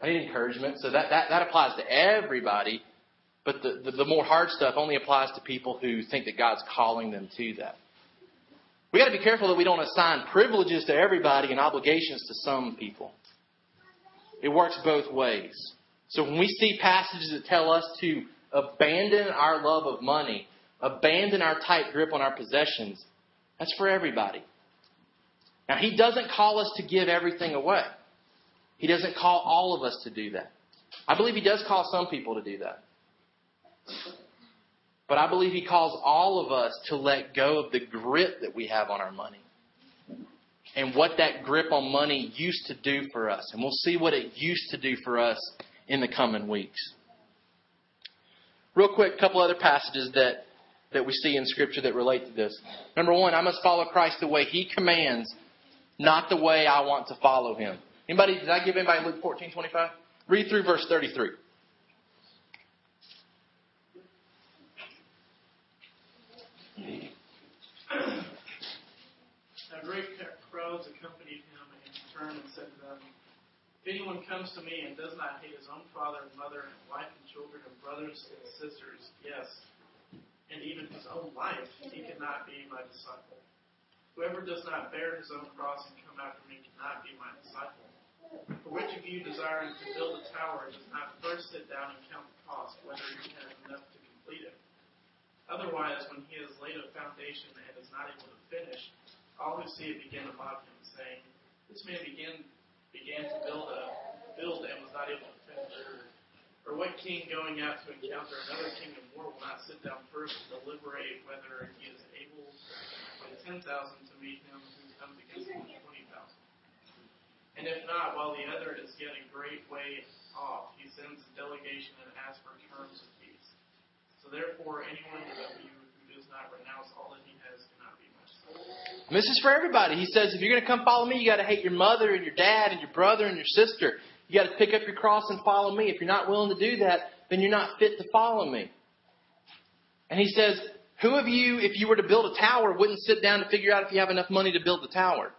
I need encouragement. So that, that, that applies to everybody. But the, the, the more hard stuff only applies to people who think that God's calling them to that. We got to be careful that we don't assign privileges to everybody and obligations to some people. It works both ways. So when we see passages that tell us to abandon our love of money, abandon our tight grip on our possessions, that's for everybody. Now, he doesn't call us to give everything away. He doesn't call all of us to do that. I believe he does call some people to do that. But I believe he calls all of us to let go of the grip that we have on our money and what that grip on money used to do for us. And we'll see what it used to do for us in the coming weeks. Real quick, a couple other passages that, that we see in Scripture that relate to this. Number one, I must follow Christ the way he commands, not the way I want to follow him. Anybody, did I give anybody Luke fourteen twenty-five? Read through verse thirty-three. Now great crowds accompanied him, and he turned and said to them, if anyone comes to me and does not hate his own father and mother and wife and children and brothers and sisters, yes, and even his own life, he cannot be my disciple. Whoever does not bear his own cross and come after me cannot be my disciple. For which of you, desiring to build a tower, does not first sit down and count the cost, whether he has enough to complete it? Otherwise, when he has laid a foundation and is not able to finish, all who see it begin to mock him, saying, this man began, began to build a build and was not able to finish. Or what king going out to encounter another king in war will not sit down first to deliberate whether he is able by ten thousand to meet him who comes against him with twenty thousand? And if not, while the other is yet a great way off, he sends a delegation and asks for terms of peace. So therefore, anyone of you who does not renounce all that he has cannot be much. This is for everybody. He says, if you're going to come follow me, you got to hate your mother and your dad and your brother and your sister. You got to pick up your cross and follow me. If you're not willing to do that, then you're not fit to follow me. And he says, who of you, if you were to build a tower, wouldn't sit down to figure out if you have enough money to build the tower?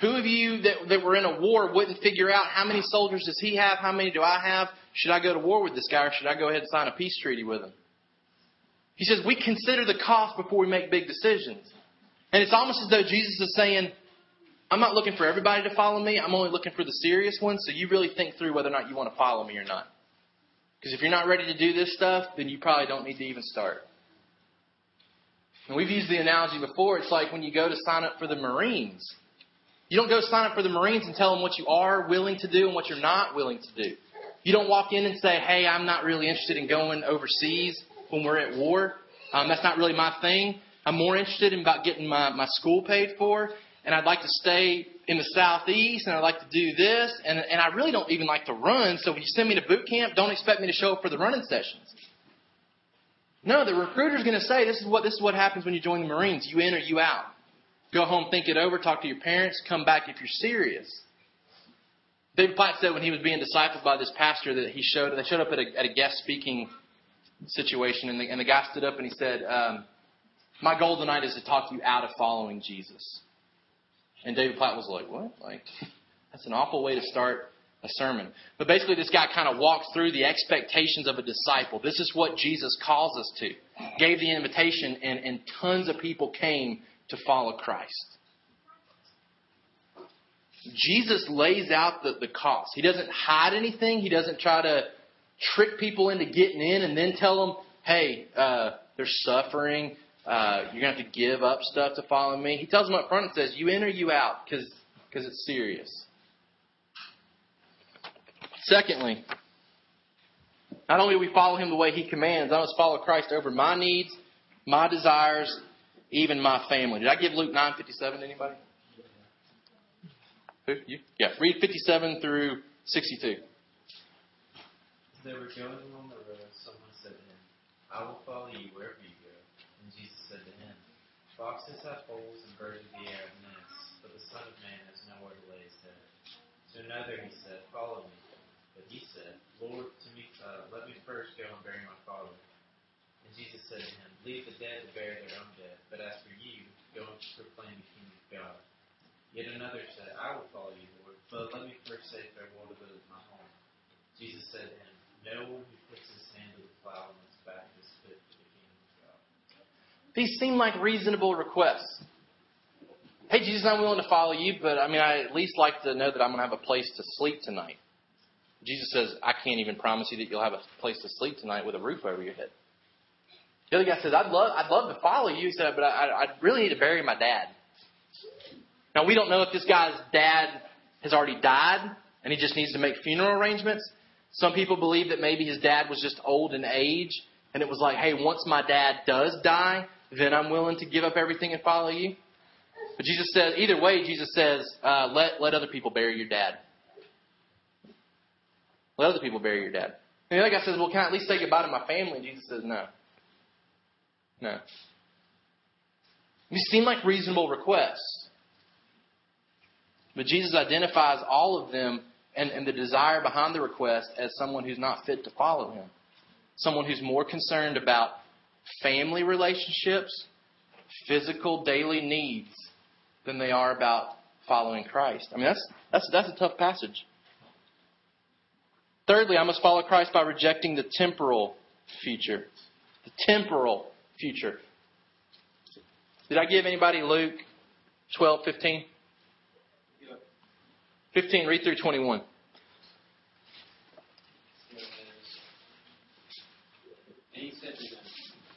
Who of you that, that were in a war wouldn't figure out how many soldiers does he have, how many do I have? Should I go to war with this guy or should I go ahead and sign a peace treaty with him? He says, we consider the cost before we make big decisions. And it's almost as though Jesus is saying, I'm not looking for everybody to follow me. I'm only looking for the serious ones. So you really think through whether or not you want to follow me or not. Because if you're not ready to do this stuff, then you probably don't need to even start. And we've used the analogy before. It's like when you go to sign up for the Marines. You don't go sign up for the Marines and tell them what you are willing to do and what you're not willing to do. You don't walk in and say, hey, I'm not really interested in going overseas. when we're at war. Um, that's not really my thing. I'm more interested in about getting my, my school paid for, and I'd like to stay in the Southeast, and I'd like to do this, and, and I really don't even like to run, so when you send me to boot camp, don't expect me to show up for the running sessions. No, the recruiter's going to say, this is what this is what happens when you join the Marines. You in or you out. Go home, think it over, talk to your parents, come back if you're serious. David Platt said when he was being discipled by this pastor that he showed, they showed up at a, at a guest speaking situation, and the, and the guy stood up and he said, um, my goal tonight is to talk you out of following Jesus. And David Platt was like, what? Like, that's an awful way to start a sermon. But basically, this guy kind of walks through the expectations of a disciple. This is what Jesus calls us to. Gave the invitation, and, and tons of people came to follow Christ. Jesus lays out the, the cost. He doesn't hide anything. He doesn't try to trick people into getting in and then tell them, hey, uh, they're suffering. Uh, you're going to have to give up stuff to follow me. He tells them up front and says, you in or you out, because because it's serious. Secondly, not only do we follow him the way he commands, I must follow Christ over my needs, my desires, even my family. Did I give Luke nine fifty-seven to anybody? Who? You? Yeah, read fifty-seven through sixty-two. They were going on the road, someone said to him, I will follow you wherever you go. And Jesus said to him, foxes have holes and birds of the air have nests, but the Son of Man has nowhere to lay his head. To another he said, follow me. But he said, Lord, to me, uh, let me first go and bury my father. And Jesus said to him, leave the dead to bury their own dead, but as for you, go and proclaim the kingdom of God. Yet another said, I will follow you, Lord, but let me first say farewell to those in my home. Jesus said to him, no one who puts his hand to the plow on his back is fit for the kingdom of God. These seem like reasonable requests. Hey, Jesus, I'm willing to follow you, but I mean, I at least like to know that I'm going to have a place to sleep tonight. Jesus says, I can't even promise you that you'll have a place to sleep tonight with a roof over your head. The other guy says, I'd love, I'd love to follow you, he said, but I, I really need to bury my dad. Now, we don't know if this guy's dad has already died and he just needs to make funeral arrangements. Some people believe that maybe his dad was just old in age and it was like, hey, once my dad does die, then I'm willing to give up everything and follow you. But Jesus says, either way, Jesus says, uh, let, let other people bury your dad. Let other people bury your dad. And the other guy says, well, can I at least say goodbye to my family? And Jesus says, no. No. These seem like reasonable requests. But Jesus identifies all of them and, and the desire behind the request as someone who's not fit to follow him. Someone who's more concerned about family relationships, physical daily needs, than they are about following Christ. I mean, that's that's that's a tough passage. Thirdly, I must follow Christ by rejecting the temporal future. The temporal future. Did I give anybody Luke twelve fifteen? fifteen, read through twenty-one. And he said to them,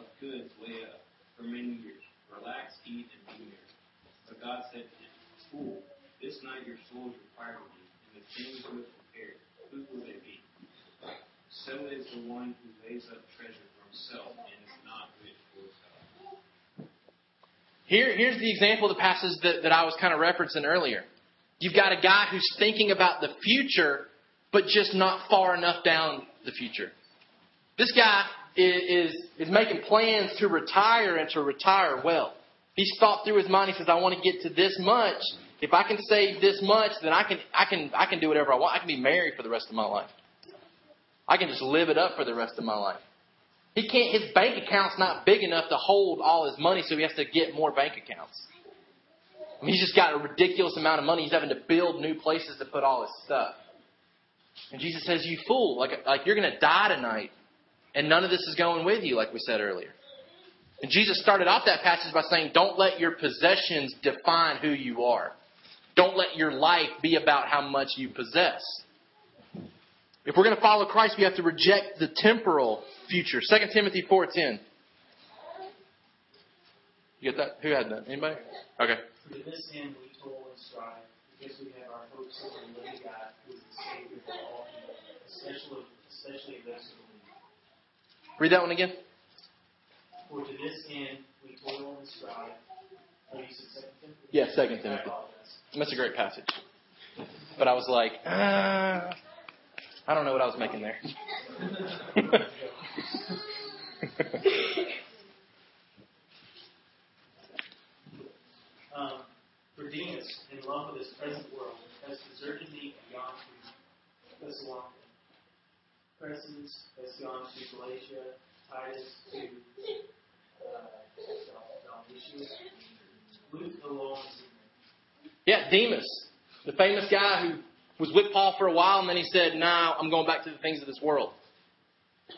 of goods laid up for many years. Relax, eat, and be merry. But God said to him, fool, this night your soul is required of you, and the things you have prepared, who will they be? So is the one who lays up treasure for himself and is not rich towards God. Here, here's the example of the passage that, that I was kind of referencing earlier. You've got a guy who's thinking about the future, but just not far enough down the future. This guy is, is, is making plans to retire and to retire well. He's thought through his mind. He says, I want to get to this much. If I can save this much, then I can, I can, I can do whatever I want. I can be married for the rest of my life. I can just live it up for the rest of my life. He can't, his bank account's not big enough to hold all his money, so he has to get more bank accounts. I mean, he's just got a ridiculous amount of money. He's having to build new places to put all his stuff. And Jesus says, you fool, like, like you're going to die tonight. And none of this is going with you, like we said earlier. And Jesus started off that passage by saying, don't let your possessions define who you are. Don't let your life be about how much you possess. If we're going to follow Christ, we have to reject the temporal future. Second Timothy four ten. You get that? Who had that? Anybody? Okay. To this end we toil and strive, because we have our hopes in the living God, who is the Savior of all people, especially, especially those who believe. Read that one again. For to this end we toil and strive. Are you said Second Timothy? Yeah, Second Timothy. That's a great passage. But I was like, ah. I don't know what I was making there. um, For Demas, in love with this present world, has deserted me and gone to Thessalonica. Presence has gone to Galatia, Titus to Dalmatia. Uh, Luke belongs to me. Yeah, Demas, the famous guy who was with Paul for a while, and then he said, nah, I'm going back to the things of this world.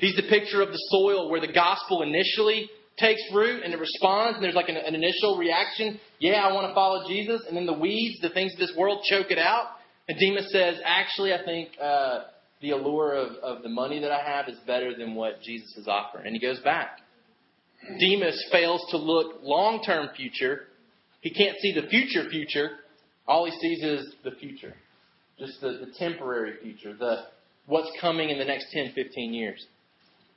He's the picture of the soil where the gospel initially takes root and it responds, and there's like an, an initial reaction. Yeah, I want to follow Jesus. And then the weeds, the things of this world, choke it out. And Demas says, actually, I think uh, the allure of, of the money that I have is better than what Jesus is offering. And he goes back. Demas fails to look long-term future. He can't see the future future. All he sees is the future. Just the, the temporary future, the what's coming in the next ten, fifteen years.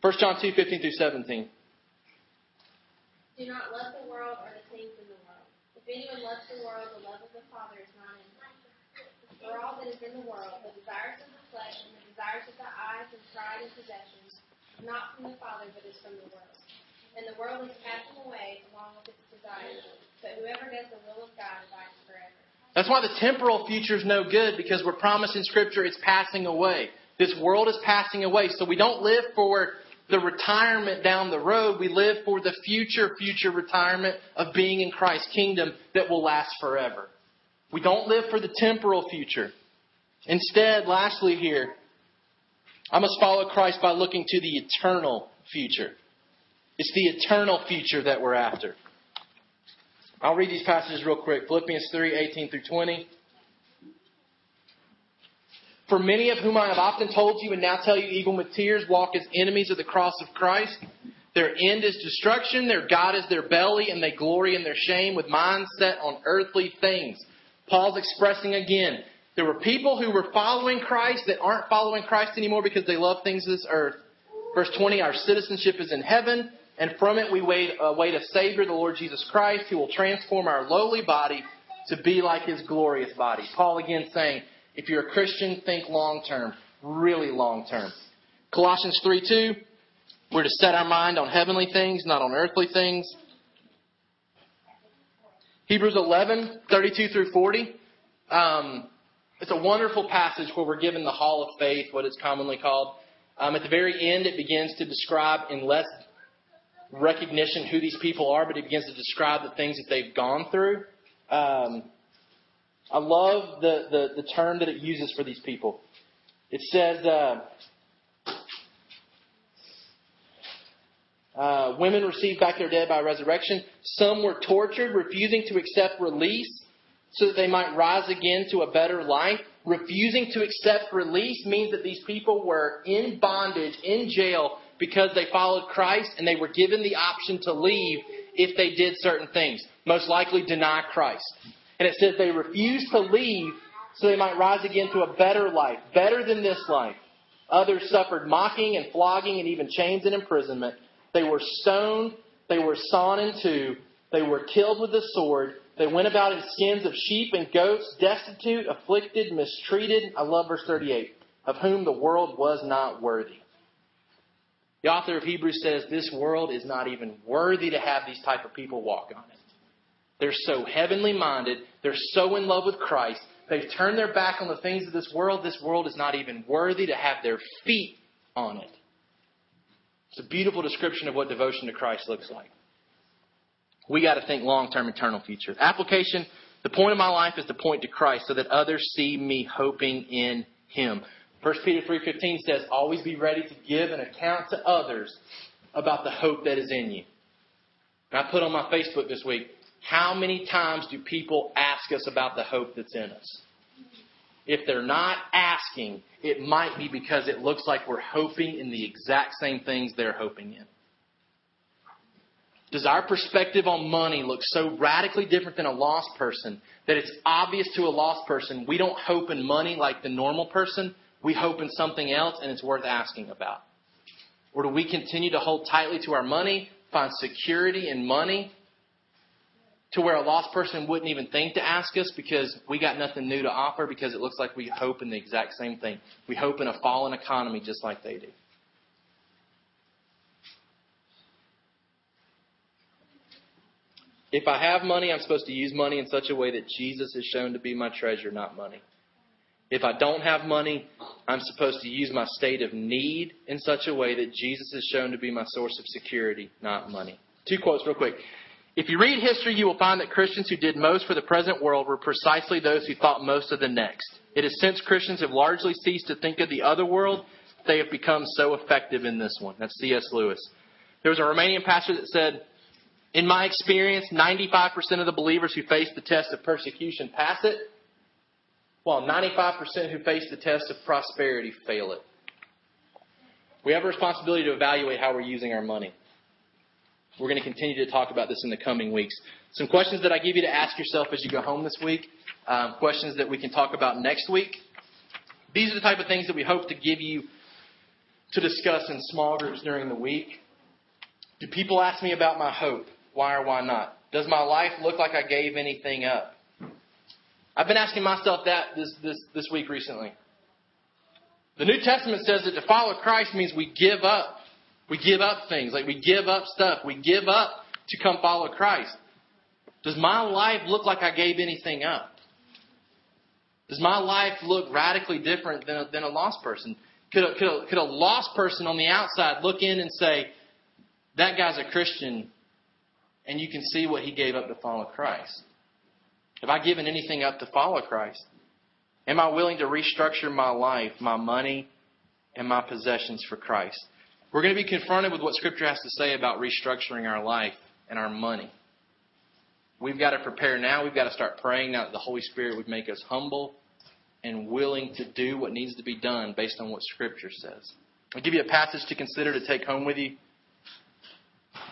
First John two, fifteen through seventeen. Do not love the world or the things in the world. If anyone loves the world, the love of the Father is not in him. For all that is in the world, the desires of the flesh and the desires of the eyes and pride and possessions, is not from the Father, but is from the world. And the world is passing away along with its desires, but whoever does the will of God abides forever. That's why the temporal future is no good, because we're promised in Scripture it's passing away. This world is passing away. So we don't live for the retirement down the road. We live for the future, future retirement of being in Christ's kingdom that will last forever. We don't live for the temporal future. Instead, lastly here, I must follow Christ by looking to the eternal future. It's the eternal future that we're after. I'll read these passages real quick. Philippians three, eighteen through twenty. For many of whom I have often told you and now tell you even with tears, walk as enemies of the cross of Christ. Their end is destruction, their God is their belly, and they glory in their shame with minds set on earthly things. Paul's expressing again, there were people who were following Christ that aren't following Christ anymore because they love things of this earth. Verse twenty, our citizenship is in heaven. And from it we wait, uh, wait a Savior, the Lord Jesus Christ, who will transform our lowly body to be like His glorious body. Paul again saying, if you're a Christian, think long-term, really long-term. Colossians three two, we're to set our mind on heavenly things, not on earthly things. Hebrews eleven, thirty-two through forty. Um, it's a wonderful passage where we're given the hall of faith, what it's commonly called. Um, at the very end, it begins to describe in less recognition who these people are, but he begins to describe the things that they've gone through. Um, I love the, the, the term that it uses for these people. It says, uh, uh, women received back their dead by resurrection. Some were tortured, refusing to accept release so that they might rise again to a better life. Refusing to accept release means that these people were in bondage, in jail, because they followed Christ, and they were given the option to leave if they did certain things. Most likely deny Christ. And it says they refused to leave so they might rise again to a better life, better than this life. Others suffered mocking and flogging and even chains and imprisonment. They were stoned. They were sawn in two. They were killed with the sword. They went about in skins of sheep and goats, destitute, afflicted, mistreated. I love verse thirty-eight. Of whom the world was not worthy. The author of Hebrews says this world is not even worthy to have these type of people walk on it. They're so heavenly minded. They're so in love with Christ. They've turned their back on the things of this world. This world is not even worthy to have their feet on it. It's a beautiful description of what devotion to Christ looks like. We got to think long-term, eternal future. Application, the point of my life is to point to Christ so that others see me hoping in Him. First Peter three fifteen says, always be ready to give an account to others about the hope that is in you. And I put on my Facebook this week, how many times do people ask us about the hope that's in us? If they're not asking, it might be because it looks like we're hoping in the exact same things they're hoping in. Does our perspective on money look so radically different than a lost person that it's obvious to a lost person we don't hope in money like the normal person? We hope in something else, and it's worth asking about. Or do we continue to hold tightly to our money, find security in money, to where a lost person wouldn't even think to ask us because we got nothing new to offer because it looks like we hope in the exact same thing. We hope in a fallen economy just like they do. If I have money, I'm supposed to use money in such a way that Jesus is shown to be my treasure, not money. If I don't have money, I'm supposed to use my state of need in such a way that Jesus is shown to be my source of security, not money. Two quotes real quick. If you read history, you will find that Christians who did most for the present world were precisely those who thought most of the next. It is since Christians have largely ceased to think of the other world, they have become so effective in this one. That's C S Lewis. There was a Romanian pastor that said, in my experience, ninety-five percent of the believers who face the test of persecution pass it, while ninety-five percent who face the test of prosperity fail it. We have a responsibility to evaluate how we're using our money. We're going to continue to talk about this in the coming weeks. Some questions that I give you to ask yourself as you go home this week. Um, questions that we can talk about next week. These are the type of things that we hope to give you to discuss in small groups during the week. Do people ask me about my hope? Why or why not? Does my life look like I gave anything up? I've been asking myself that this, this, this week recently. The New Testament says that to follow Christ means we give up. We give up things, like we give up stuff. We give up to come follow Christ. Does my life look like I gave anything up? Does my life look radically different than a, than a lost person? Could a, could, a, could a lost person on the outside look in and say, that guy's a Christian, and you can see what he gave up to follow Christ? Have I given anything up to follow Christ? Am I willing to restructure my life, my money, and my possessions for Christ? We're going to be confronted with what Scripture has to say about restructuring our life and our money. We've got to prepare now. We've got to start praying now that the Holy Spirit would make us humble and willing to do what needs to be done based on what Scripture says. I'll give you a passage to consider to take home with you,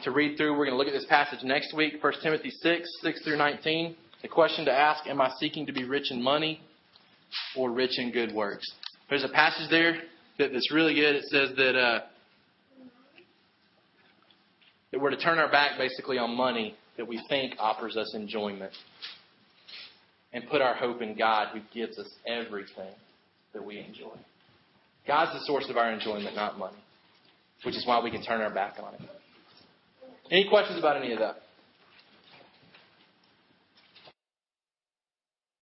to read through. We're going to look at this passage next week, First Timothy six, six through nineteen. The question to ask, am I seeking to be rich in money or rich in good works? There's a passage there that's really good. It says that... Uh, That we're to turn our back basically on money that we think offers us enjoyment and put our hope in God who gives us everything that we enjoy. God's the source of our enjoyment, not money, which is why we can turn our back on it. Any questions about any of that?